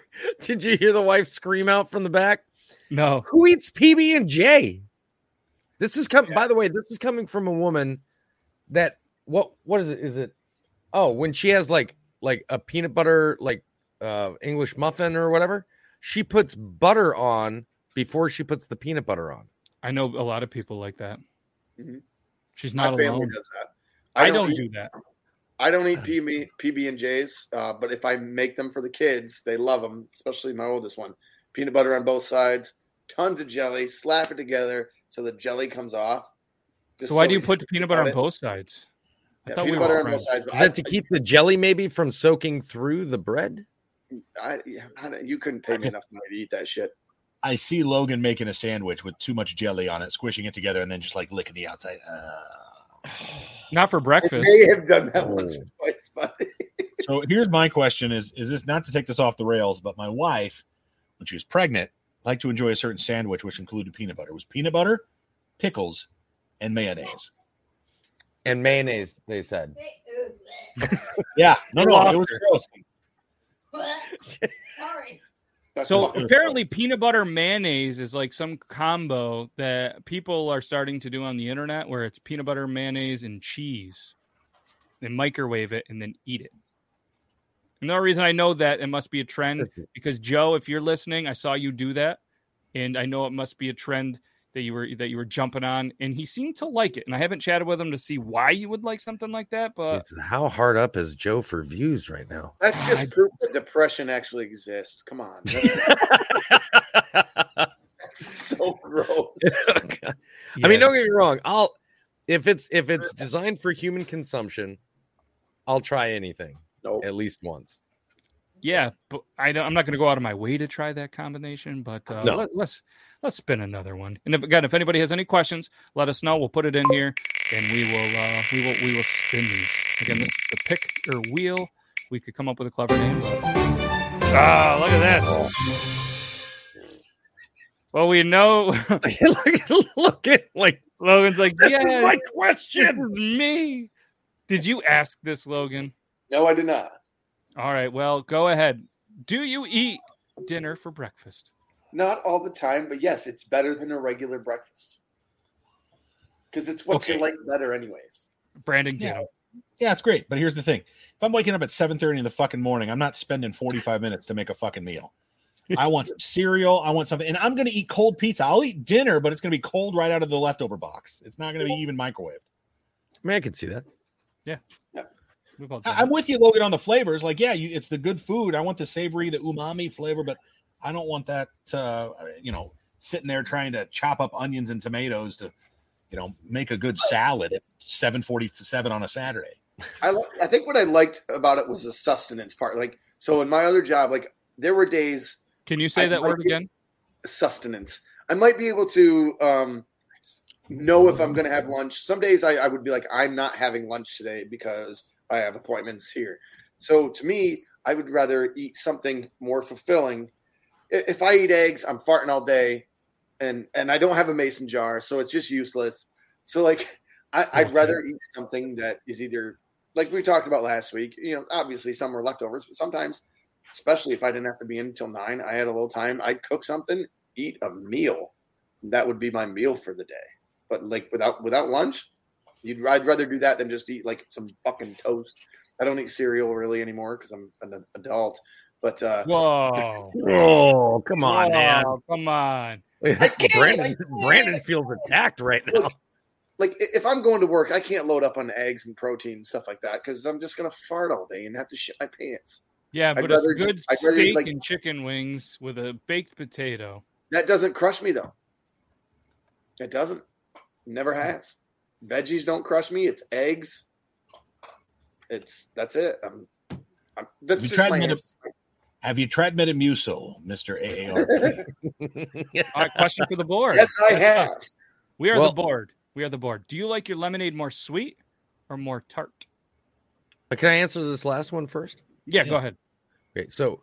the wife scream out from the back? No. Who eats PB&J? This is coming. Yeah. By the way, this is coming from a woman that what is it? Is it? Oh, when she has like a peanut butter English muffin or whatever, she puts butter on before she puts the peanut butter on. I know a lot of people like that. Mm-hmm. She's not alone. My family does that. I don't do that. I don't eat PB&Js, but if I make them for the kids, they love them, especially my oldest one. Peanut butter on both sides, tons of jelly, slap it together so the jelly comes off. So why do you put peanut butter on both sides? I thought peanut butter on both sides. Is that to keep the jelly maybe from soaking through the bread? You couldn't pay me enough money to eat that shit. I see Logan making a sandwich with too much jelly on it, squishing it together, and then just like licking the outside. Not for breakfast. They have done that once or twice, buddy. So here's my question: Is this not to take this off the rails? But my wife, when she was pregnant, liked to enjoy a certain sandwich which included peanut butter. It was peanut butter, pickles, and mayonnaise. And mayonnaise, they said. Yeah, no, it was gross. Sorry. So apparently peanut butter mayonnaise is like some combo that people are starting to do on the internet where it's peanut butter, mayonnaise, and cheese. Then microwave it and then eat it. And the only reason I know that it must be a trend because, Joe, if you're listening, I saw you do that. And I know it must be a trend that you were jumping on. And he seemed to like it. And I haven't chatted with him to see why you would like something like that. But it's how hard up is Joe for views right now? That's just proof that depression actually exists. Come on. That's so gross. Okay. Yeah. I mean, don't get me wrong. If it's designed for human consumption, I'll try anything. Nope. At least once. Yeah, but I'm not going to go out of my way to try that combination, but no. let's spin another one. And if anybody has any questions, let us know. We'll put it in here, and we will spin these. Again, this is the pick or wheel. We could come up with a clever name. But... Oh, look at this. Well, we know. look at Logan's like, this is my question. This is me. Did you ask this, Logan? No, I did not. All right, well, go ahead. Do you eat dinner for breakfast? Not all the time, but yes, it's better than a regular breakfast. Because it's what you like better anyways. Brandon, yeah. Yeah, it's great, but here's the thing. If I'm waking up at 7:30 in the fucking morning, I'm not spending 45 minutes to make a fucking meal. I want some cereal. I want something. And I'm going to eat cold pizza. I'll eat dinner, but it's going to be cold right out of the leftover box. It's not going to be even microwaved. I mean, I can see that. Yeah. I'm with you, Logan, on the flavors. Like, yeah, it's the good food. I want the savory, the umami flavor, but I don't want that, sitting there trying to chop up onions and tomatoes to, make a good salad at 7:47 on a Saturday. I think what I liked about it was the sustenance part. Like, so in my other job, like there were days. Can you say that word again? Sustenance. I might be able to know if I'm going to have lunch. Some days I would be like, I'm not having lunch today because I have appointments here. So to me, I would rather eat something more fulfilling. If I eat eggs, I'm farting all day and I don't have a mason jar, so it's just useless. So like I'd rather eat something that is either like we talked about last week, obviously some were leftovers, but sometimes, especially if I didn't have to be in until 9, I had a little time, I'd cook something, eat a meal. That would be my meal for the day. But like without lunch, I'd rather do that than just eat like some fucking toast. I don't eat cereal really anymore because I'm an adult. But whoa, come on, man, come on. Brandon feels attacked right now. Like if I'm going to work, I can't load up on eggs and protein and stuff like that because I'm just gonna fart all day and have to shit my pants. Yeah, but it's good steak and chicken wings with a baked potato. That doesn't crush me though. It doesn't. Never has. Veggies don't crush me. It's eggs. That's it. That's just my answer. Have you tried Metamucil, Mr. AARP? All right, question for the board. Yes, I have. We are the board. Do you like your lemonade more sweet or more tart? Can I answer this last one first? Yeah. Go ahead. Okay, so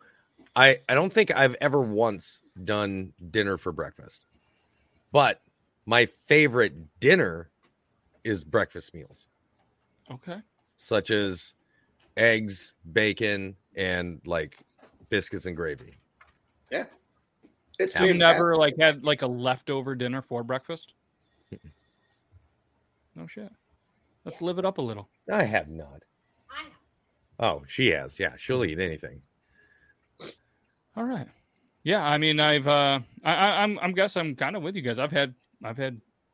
I don't think I've ever once done dinner for breakfast. But my favorite dinner is breakfast meals. Okay. Such as eggs, bacon, and like biscuits and gravy. Yeah. You've never like had like a leftover dinner for breakfast? No shit. Let's live it up a little. I have not. Oh, she has. Yeah, she'll eat anything. All right. Yeah, I mean, I'm guess I'm kind of with you guys. I've had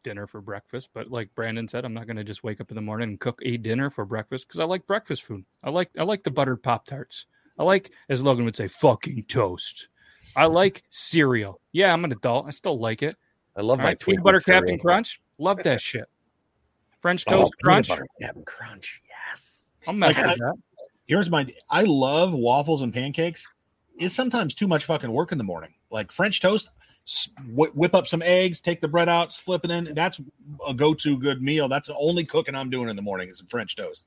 dinner for breakfast, but like Brandon said, I'm not going to just wake up in the morning and cook a dinner for breakfast because I like breakfast food. I like the buttered Pop-Tarts. I like, as Logan would say, fucking toast. I like cereal. Yeah, I'm an adult. I still like it. I love my peanut butter Captain Crunch. Love that shit. French toast crunch. Peanut butter Captain Crunch. Yes. I'm not like that. Here's I love waffles and pancakes. It's sometimes too much fucking work in the morning. Like French toast. Whip up some eggs, take the bread out, flip it in. That's a go-to good meal. That's the only cooking I'm doing in the morning is some French toast.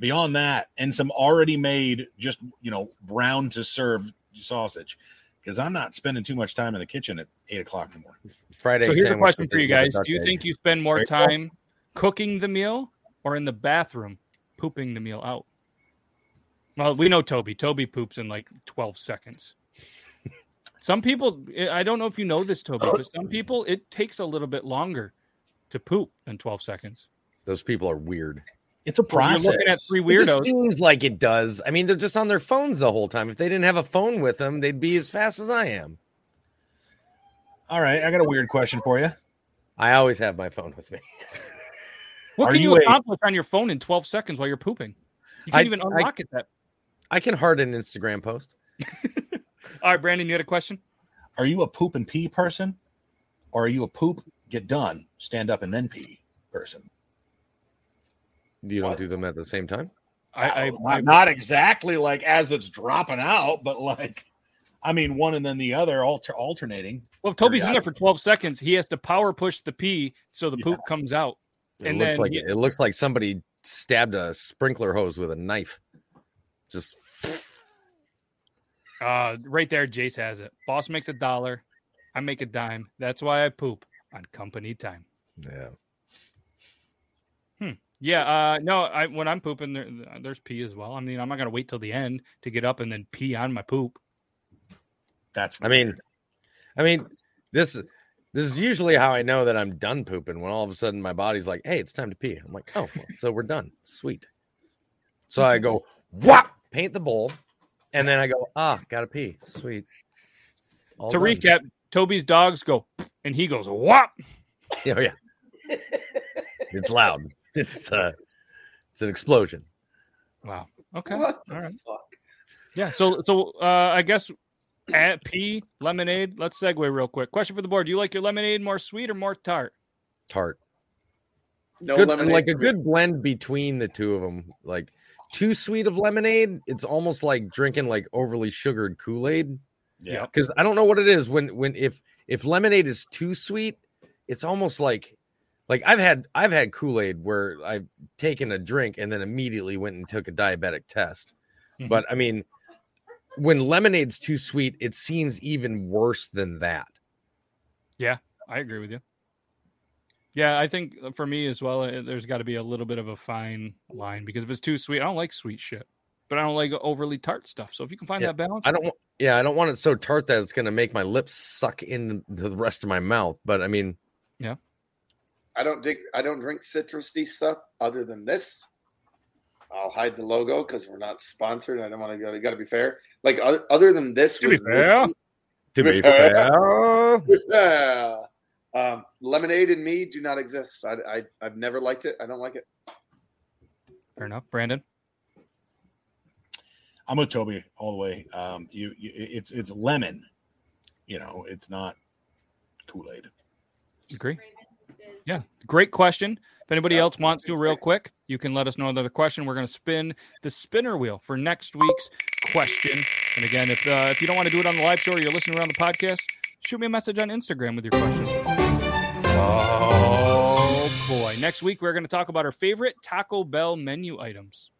Beyond that, and some already made, just brown to serve sausage, because I'm not spending too much time in the kitchen at 8:00 in the morning. Friday. So here's a question for you guys: do you think you spend more time cooking the meal or in the bathroom pooping the meal out? Well, we know Toby. Toby poops in like 12 seconds. Some people, I don't know if you know this, Toby, but some people, it takes a little bit longer to poop than 12 seconds. Those people are weird. It's a process. You're looking at three weirdos. It just seems like it does. I mean, they're just on their phones the whole time. If they didn't have a phone with them, they'd be as fast as I am. All right. I got a weird question for you. I always have my phone with me. What can you accomplish on your phone in 12 seconds while you're pooping? You can't even unlock it. I can hard an Instagram post. All right, Brandon, you had a question? Are you a poop and pee person? Or are you a poop, get done, stand up, and then pee person? You don't do them at the same time? I'm not exactly like as it's dropping out, but like, I mean, one and then the other alternating. Well, if Toby's in there for 12 seconds, he has to power push the pee so the poop comes out. And it looks like somebody stabbed a sprinkler hose with a knife. Just right there, Jace has it. Boss makes $1, I make $0.10. That's why I poop on company time. Yeah. Yeah, no, when I'm pooping, there's pee as well. I mean, I'm not going to wait till the end to get up and then pee on my poop. That's weird. I mean, this is usually how I know that I'm done pooping, when all of a sudden my body's like, hey, it's time to pee. I'm like, oh, well, so we're done. Sweet. So I go, whop, paint the bowl, and then I go, got to pee. Sweet. All to done. Recap, Toby's dogs go, and he goes, whop. Oh, yeah. It's loud. It's an explosion. Wow. Okay. What the fuck? Yeah. So I guess at P lemonade. Let's segue real quick. Question for the board: do you like your lemonade more sweet or more tart? Tart. No good, lemonade. Like a good blend between the two of them. Like too sweet of lemonade, it's almost like drinking like overly sugared Kool-Aid. Yeah. Because I don't know what it is when if lemonade is too sweet, it's almost like. Like I've had Kool-Aid where I've taken a drink and then immediately went and took a diabetic test. Mm-hmm. But I mean, when lemonade's too sweet, it seems even worse than that. Yeah, I agree with you. Yeah, I think for me as well, there's got to be a little bit of a fine line, because if it's too sweet, I don't like sweet shit, but I don't like overly tart stuff. So if you can find that balance, I don't want it so tart that it's going to make my lips suck into the rest of my mouth. But I mean, yeah. I don't drink citrusy stuff other than this. I'll hide the logo because we're not sponsored. I don't want to go. You got to be fair. Like other than this, to be fair. Lemonade and me do not exist. I've never liked it. I don't like it. Fair enough, Brandon. I'm with Toby all the way. It's lemon. You know, it's not Kool-Aid. Agree. Yeah, great question. If anybody else wants to, real quick, you can let us know another question. We're going to spin the spinner wheel for next week's question. And again, if you don't want to do it on the live show or you're listening around the podcast, shoot me a message on Instagram with your question. Oh, boy. Next week, we're going to talk about our favorite Taco Bell menu items.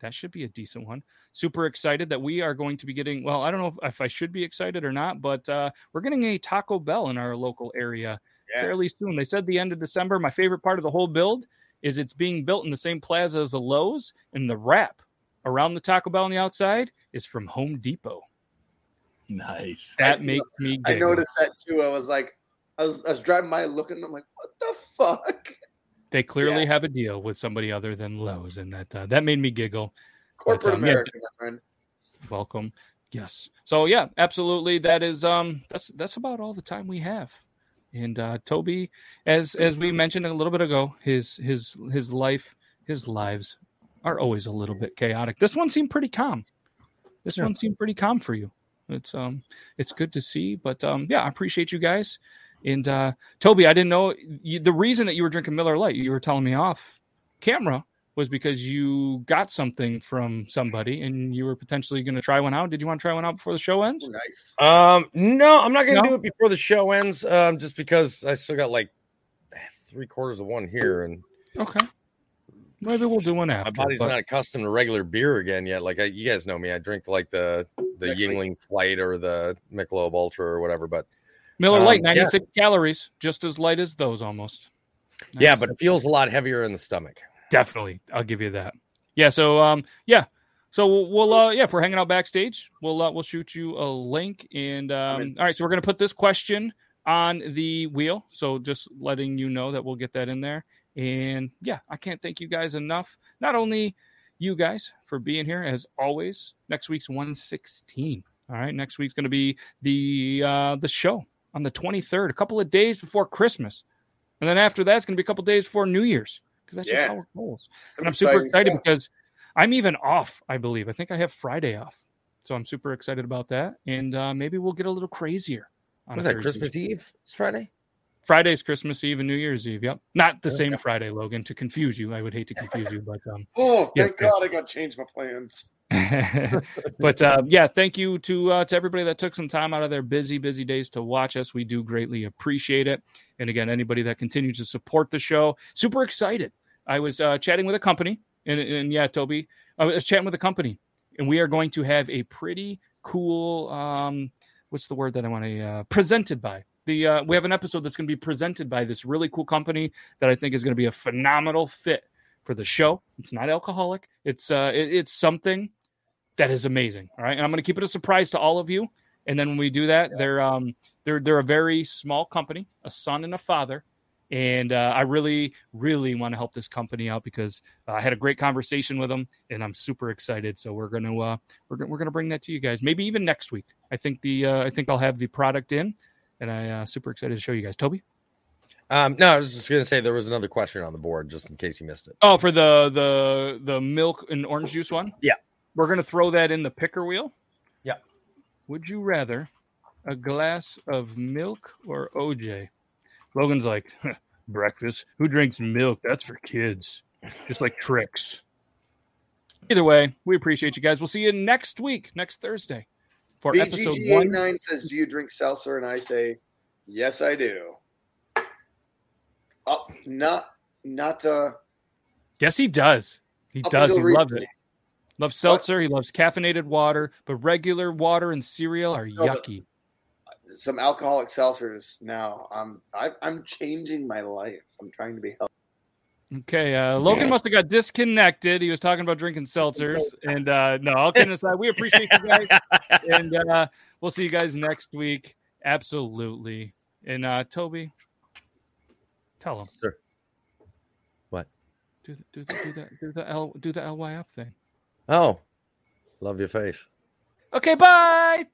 That should be a decent one. Super excited that we are going to be getting, well, I don't know if I should be excited or not, but we're getting a Taco Bell in our local area fairly soon. They said the end of December. My favorite part of the whole build is it's being built in the same plaza as the Lowe's, and the wrap around the Taco Bell on the outside is from Home Depot. Nice. That makes me giggle. I noticed that too. I was like, I was driving by looking, and I'm like, what the fuck? They clearly have a deal with somebody other than Lowe's, and that made me giggle. Corporate America, my friend. Welcome. Yes. So yeah, absolutely. That is that's about all the time we have. And Toby, as we mentioned a little bit ago, his lives are always a little bit chaotic. This one seemed pretty calm. This one seemed pretty calm for you. It's good to see, but I appreciate you guys. And Toby, I didn't know the reason that you were drinking Miller Lite. You were telling me off camera was because you got something from somebody and you were potentially going to try one out. Did you want to try one out before the show ends? Nice. No, I'm not going to do it before the show ends. Just because I still got like 3/4 of one here, and okay, maybe we'll do one after. My body's not accustomed to regular beer again yet. Like you guys know me, I drink like the Yingling Flight or the Michelob Ultra or whatever. But Miller Lite, 96 calories, just as light as those almost. 96. Yeah, but it feels a lot heavier in the stomach. Definitely. I'll give you that. Yeah. So, So we'll if we're hanging out backstage, we'll shoot you a link. And all right, so we're gonna put this question on the wheel. So just letting you know that we'll get that in there. And yeah, I can't thank you guys enough. Not only you guys for being here as always. Next week's 116. All right, next week's gonna be the show on the 23rd, a couple of days before Christmas, and then after that's gonna be a couple of days before New Year's because that's just how it goes. And I'm super excited because I'm even off, I believe. I think I have Friday off. So I'm super excited about that. And maybe we'll get a little crazier. Was that Christmas Eve? It's Friday? Friday's Christmas Eve and New Year's Eve. Yep. Not the same Friday, Logan, to confuse you. I would hate to confuse you. But thank God I got to change my plans. But thank you to everybody that took some time out of their busy days to watch us. We do greatly appreciate it. And again, anybody that continues to support the show, super excited. I was chatting with a company. And Toby, I was chatting with the company, and we are going to have a pretty cool, what's the word that I want to, presented by. We have an episode that's going to be presented by this really cool company that I think is going to be a phenomenal fit for the show. It's not alcoholic. It's something that is amazing. All right. And I'm going to keep it a surprise to all of you. And then when we do that, they're a very small company, a son and a father. And I really, really want to help this company out because I had a great conversation with them, and I'm super excited. So we're gonna we're gonna bring that to you guys. Maybe even next week. I think I'll have the product in, and I'm super excited to show you guys. Toby? No, I was just gonna say there was another question on the board just in case you missed it. Oh, for the milk and orange juice one. Yeah, we're gonna throw that in the picker wheel. Yeah. Would you rather a glass of milk or OJ? Logan's like, breakfast. Who drinks milk? That's for kids. Just like tricks. Either way, we appreciate you guys. We'll see you next week, next Thursday, for episode 1. Says, do you drink seltzer? And I say, yes, I do. Yes, he does. He does. He loves it. Loves seltzer. He loves caffeinated water. But regular water and cereal are yucky. Some alcoholic seltzers now. I'm changing my life. I'm trying to be healthy. Okay, Logan must have got disconnected. He was talking about drinking seltzers. And no, all kidding aside, we appreciate you guys. And we'll see you guys next week. Absolutely. And Toby, tell him. Sure. What? Do the LYF thing. Oh, love your face. Okay, bye.